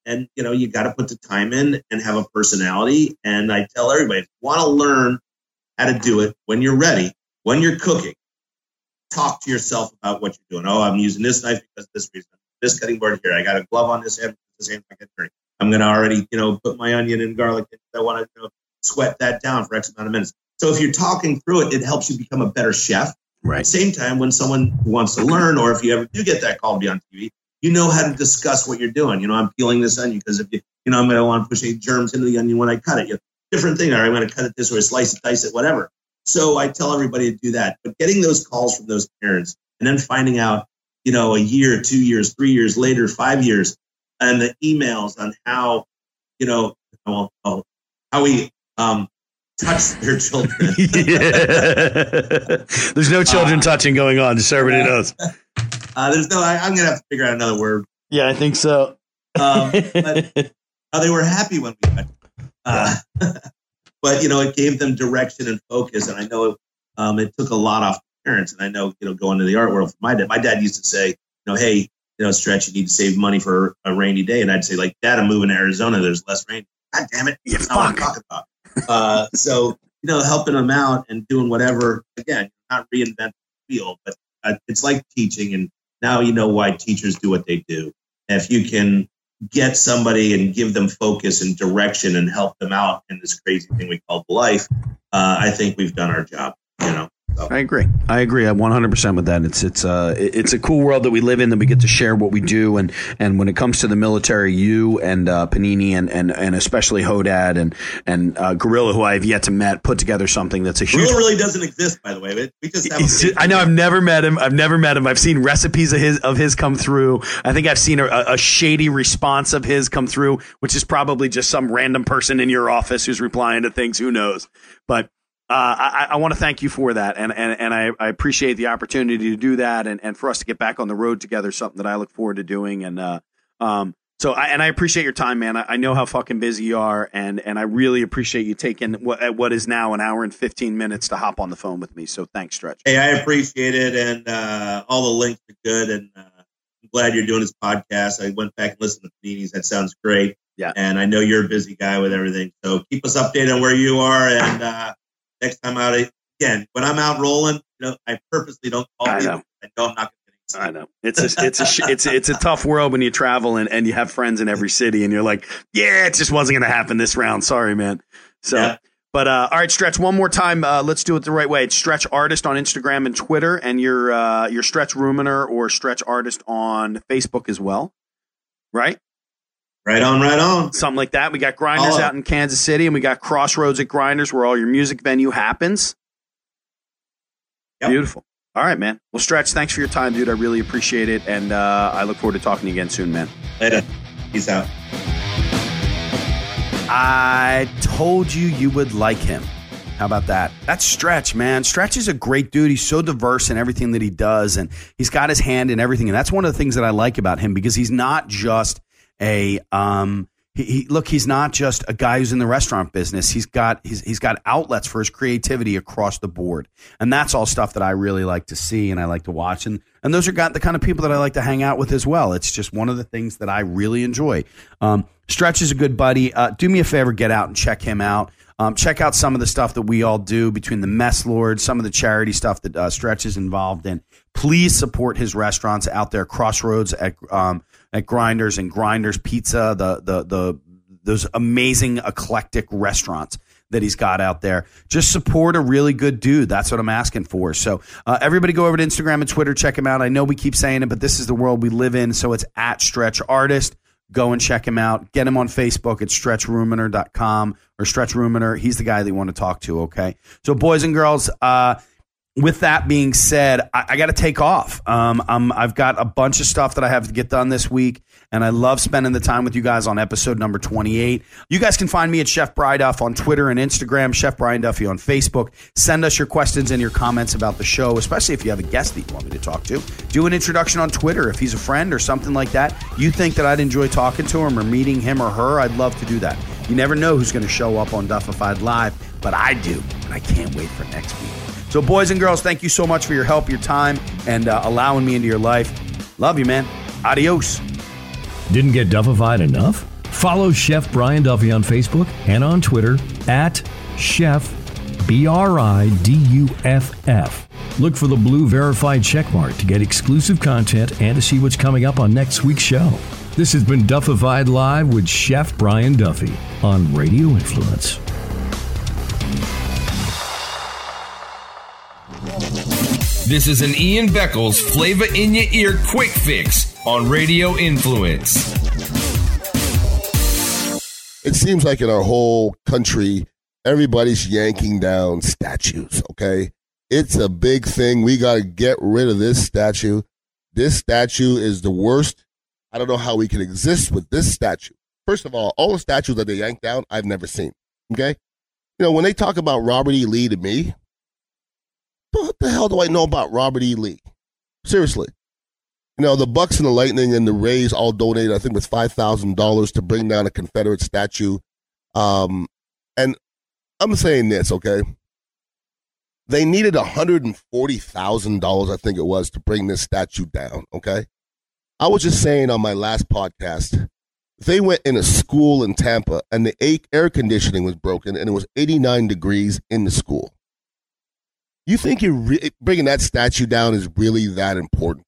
And, you know, you got to put the time in and have a personality. And I tell everybody, if you want to learn how to do it when you're ready, when you're cooking, talk to yourself about what you're doing. Oh, I'm using this knife because of this reason. This cutting board here. I got a glove on this hand. I'm going to already, you know, put my onion and garlic in. I want to, you know, sweat that down for X amount of minutes. So if you're talking through it, it helps you become a better chef. Right. At the same time, when someone wants to learn, or if you ever do get that call to be on TV, you know how to discuss what you're doing. You know, I'm peeling this onion because if you, you know, I'm going to want to push any germs into the onion when I cut it. You know, different thing. Or I'm going to cut it this way, slice it, dice it, whatever. So I tell everybody to do that. But getting those calls from those parents and then finding out, you know, a year, 2 years, 3 years later, 5 years, and the emails on how, you know, how we touch their children. There's no children touching going on. Just so everybody knows. I'm going to have to figure out another word. Yeah, I think so. But they were happy when we touched them. But, you know, it gave them direction and focus. And I know it took a lot off parents. And I know, you know, going to the art world, my dad used to say, you know, hey, you know, Stretch, you need to save money for a rainy day. And I'd say, like, Dad, I'm moving to Arizona. There's less rain. God damn it. That's not what I'm talking about. So, you know, helping them out and doing whatever, again, not reinventing the wheel, but it's like teaching. And now you know why teachers do what they do. And if you can get somebody and give them focus and direction and help them out in this crazy thing we call life, I think we've done our job, you know. So. I agree. I'm 100% with that. It's a cool world that we live in, that we get to share what we do. And when it comes to the military, you and Panini and especially Hodad and Gorilla, who I have yet to met, put together something that's a huge. Gorilla really doesn't exist, by the way. We just have I know. I've never met him. I've seen recipes of his come through. I think I've seen a shady response of his come through, which is probably just some random person in your office who's replying to things. Who knows? But. I want to thank you for that, and I appreciate the opportunity to do that, and for us to get back on the road together, something that I look forward to doing. And So, I appreciate your time, man. I know how fucking busy you are, and I really appreciate you taking what is now an hour and 15 minutes to hop on the phone with me. So, thanks, Stretch. Hey, I appreciate it, and all the links are good, and I'm glad you're doing this podcast. I went back and listened to Panini's. That sounds great. Yeah. And I know you're a busy guy with everything, so keep us updated on where you are, and next time out, again, when I'm out rolling, you know, I purposely don't call people. I know I'm not. I know it's a tough world when you travel and you have friends in every city and you're like, yeah, it just wasn't going to happen this round. Sorry, man. So, yeah. But, all right, Stretch, one more time. Let's do it the right way. It's Stretch Artist on Instagram and Twitter, and your Stretch Rumaner or Stretch Artist on Facebook as well. Right? Right on. Something like that. We got Grinders out in Kansas City, and we got Crossroads at Grinders, where all your music venue happens. Yep. Beautiful. All right, man. Well, Stretch, thanks for your time, dude. I really appreciate it, and I look forward to talking to you again soon, man. Later. Peace out. I told you would like him. How about that? That's Stretch, man. Stretch is a great dude. He's so diverse in everything that he does, and he's got his hand in everything, and that's one of the things that I like about him, because he's not just a he's not just a guy who's in the restaurant business. He's got outlets for his creativity across the board, and that's all stuff that I really like to see and I like to watch. And those are the kind of people that I like to hang out with as well. It's just one of the things that I really enjoy. Stretch is a good buddy. Do me a favor, get out and check him out. Check out some of the stuff that we all do between the Mess Lords, some of the charity stuff that Stretch is involved in. Please support his restaurants out there. Crossroads at Grinders and Grinders Pizza, those amazing eclectic restaurants that he's got out there. Just support a really good dude. That's what I'm asking for. So everybody go over to Instagram and Twitter, check him out. I know we keep saying it, but this is the world we live in. So it's at Stretch Artist. Go and check him out. Get him on Facebook at stretchrumaner.com or Stretch Rumaner. He's the guy that you want to talk to. Okay. So boys and girls, with that being said, I got to take off. I've got a bunch of stuff that I have to get done this week, and I love spending the time with you guys on episode number 28. You guys can find me at Chef Brian Duff on Twitter and Instagram, Chef Brian Duffy on Facebook. Send us your questions and your comments about the show, especially if you have a guest that you want me to talk to. Do an introduction on Twitter if he's a friend or something like that. You think that I'd enjoy talking to him or meeting him or her, I'd love to do that. You never know who's going to show up on Duffified Live, but I do, and I can't wait for next week. So boys and girls, thank you so much for your help, your time, and allowing me into your life. Love you, man. Adios. Didn't get Duffified enough? Follow Chef Brian Duffy on Facebook and on Twitter at Chef BRIDUFF. Look for the blue verified checkmark to get exclusive content and to see what's coming up on next week's show. This has been Duffified Live with Chef Brian Duffy on Radio Influence. This is an Ian Beckles Flavor in Your Ear Quick Fix on Radio Influence. It seems like in our whole country, everybody's yanking down statues, okay? It's a big thing. We got to get rid of this statue. This statue is the worst. I don't know how we can exist with this statue. First of all the statues that they yank down, I've never seen, okay? You know, when they talk about Robert E. Lee to me, what the hell do I know about Robert E. Lee? Seriously. You know, the Bucks and the Lightning and the Rays all donated, I think it was $5,000 to bring down a Confederate statue. And I'm saying this, okay? They needed $140,000, I think it was, to bring this statue down, okay? I was just saying on my last podcast, they went in a school in Tampa, and the air conditioning was broken, and it was 89 degrees in the school. You think bringing that statue down is really that important?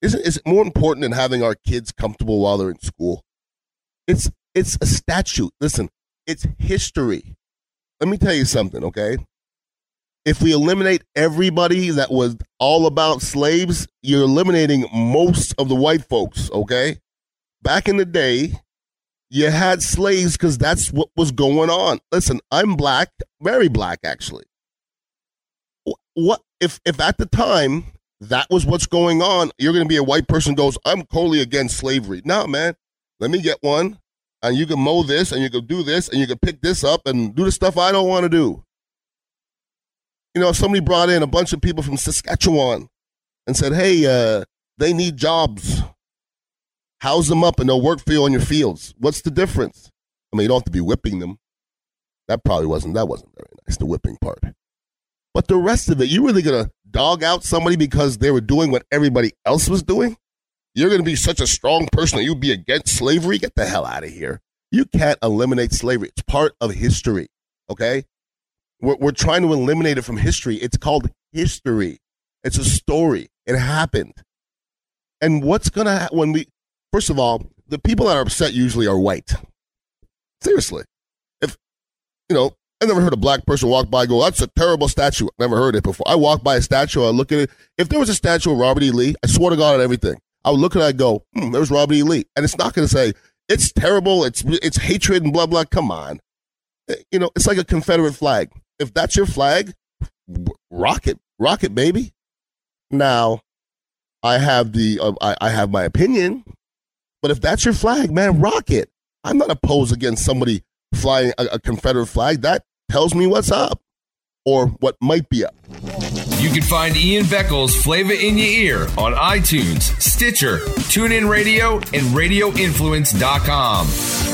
Is it more important than having our kids comfortable while they're in school? It's a statue. Listen, it's history. Let me tell you something, okay? If we eliminate everybody that was all about slaves, you're eliminating most of the white folks, okay? Back in the day, you had slaves because that's what was going on. Listen, I'm black, very black, actually. What if at the time that was what's going on? You're going to be a white person who goes, I'm totally against slavery. No, man, let me get one, and you can mow this, and you can do this, and you can pick this up and do the stuff I don't want to do. You know, somebody brought in a bunch of people from Saskatchewan and said, hey, they need jobs. House them up and they'll work for you on your fields. What's the difference? I mean, you don't have to be whipping them. That wasn't very nice, the whipping part. But the rest of it, you really going to dog out somebody because they were doing what everybody else was doing? You're going to be such a strong person that you'd be against slavery? Get the hell out of here. You can't eliminate slavery. It's part of history, okay? We're trying to eliminate it from history. It's called history. It's a story. It happened. And what's going to happen when we, first of all, the people that are upset usually are white. Seriously. If, you know, I never heard a black person walk by and go, that's a terrible statue. Never heard it before. I walk by a statue, I look at it. If there was a statue of Robert E. Lee, I swear to God on everything, I would look at it and go, there's Robert E. Lee. And it's not going to say, it's terrible, it's hatred and blah, blah. Come on. You know, it's like a Confederate flag. If that's your flag, rock it, baby. Now, I have I have my opinion, but if that's your flag, man, rock it. I'm not opposed against somebody flying a Confederate flag. That tells me what's up or what might be up. You can find Ian Beckles' Flavor in Your Ear on iTunes, Stitcher, TuneIn Radio, and RadioInfluence.com.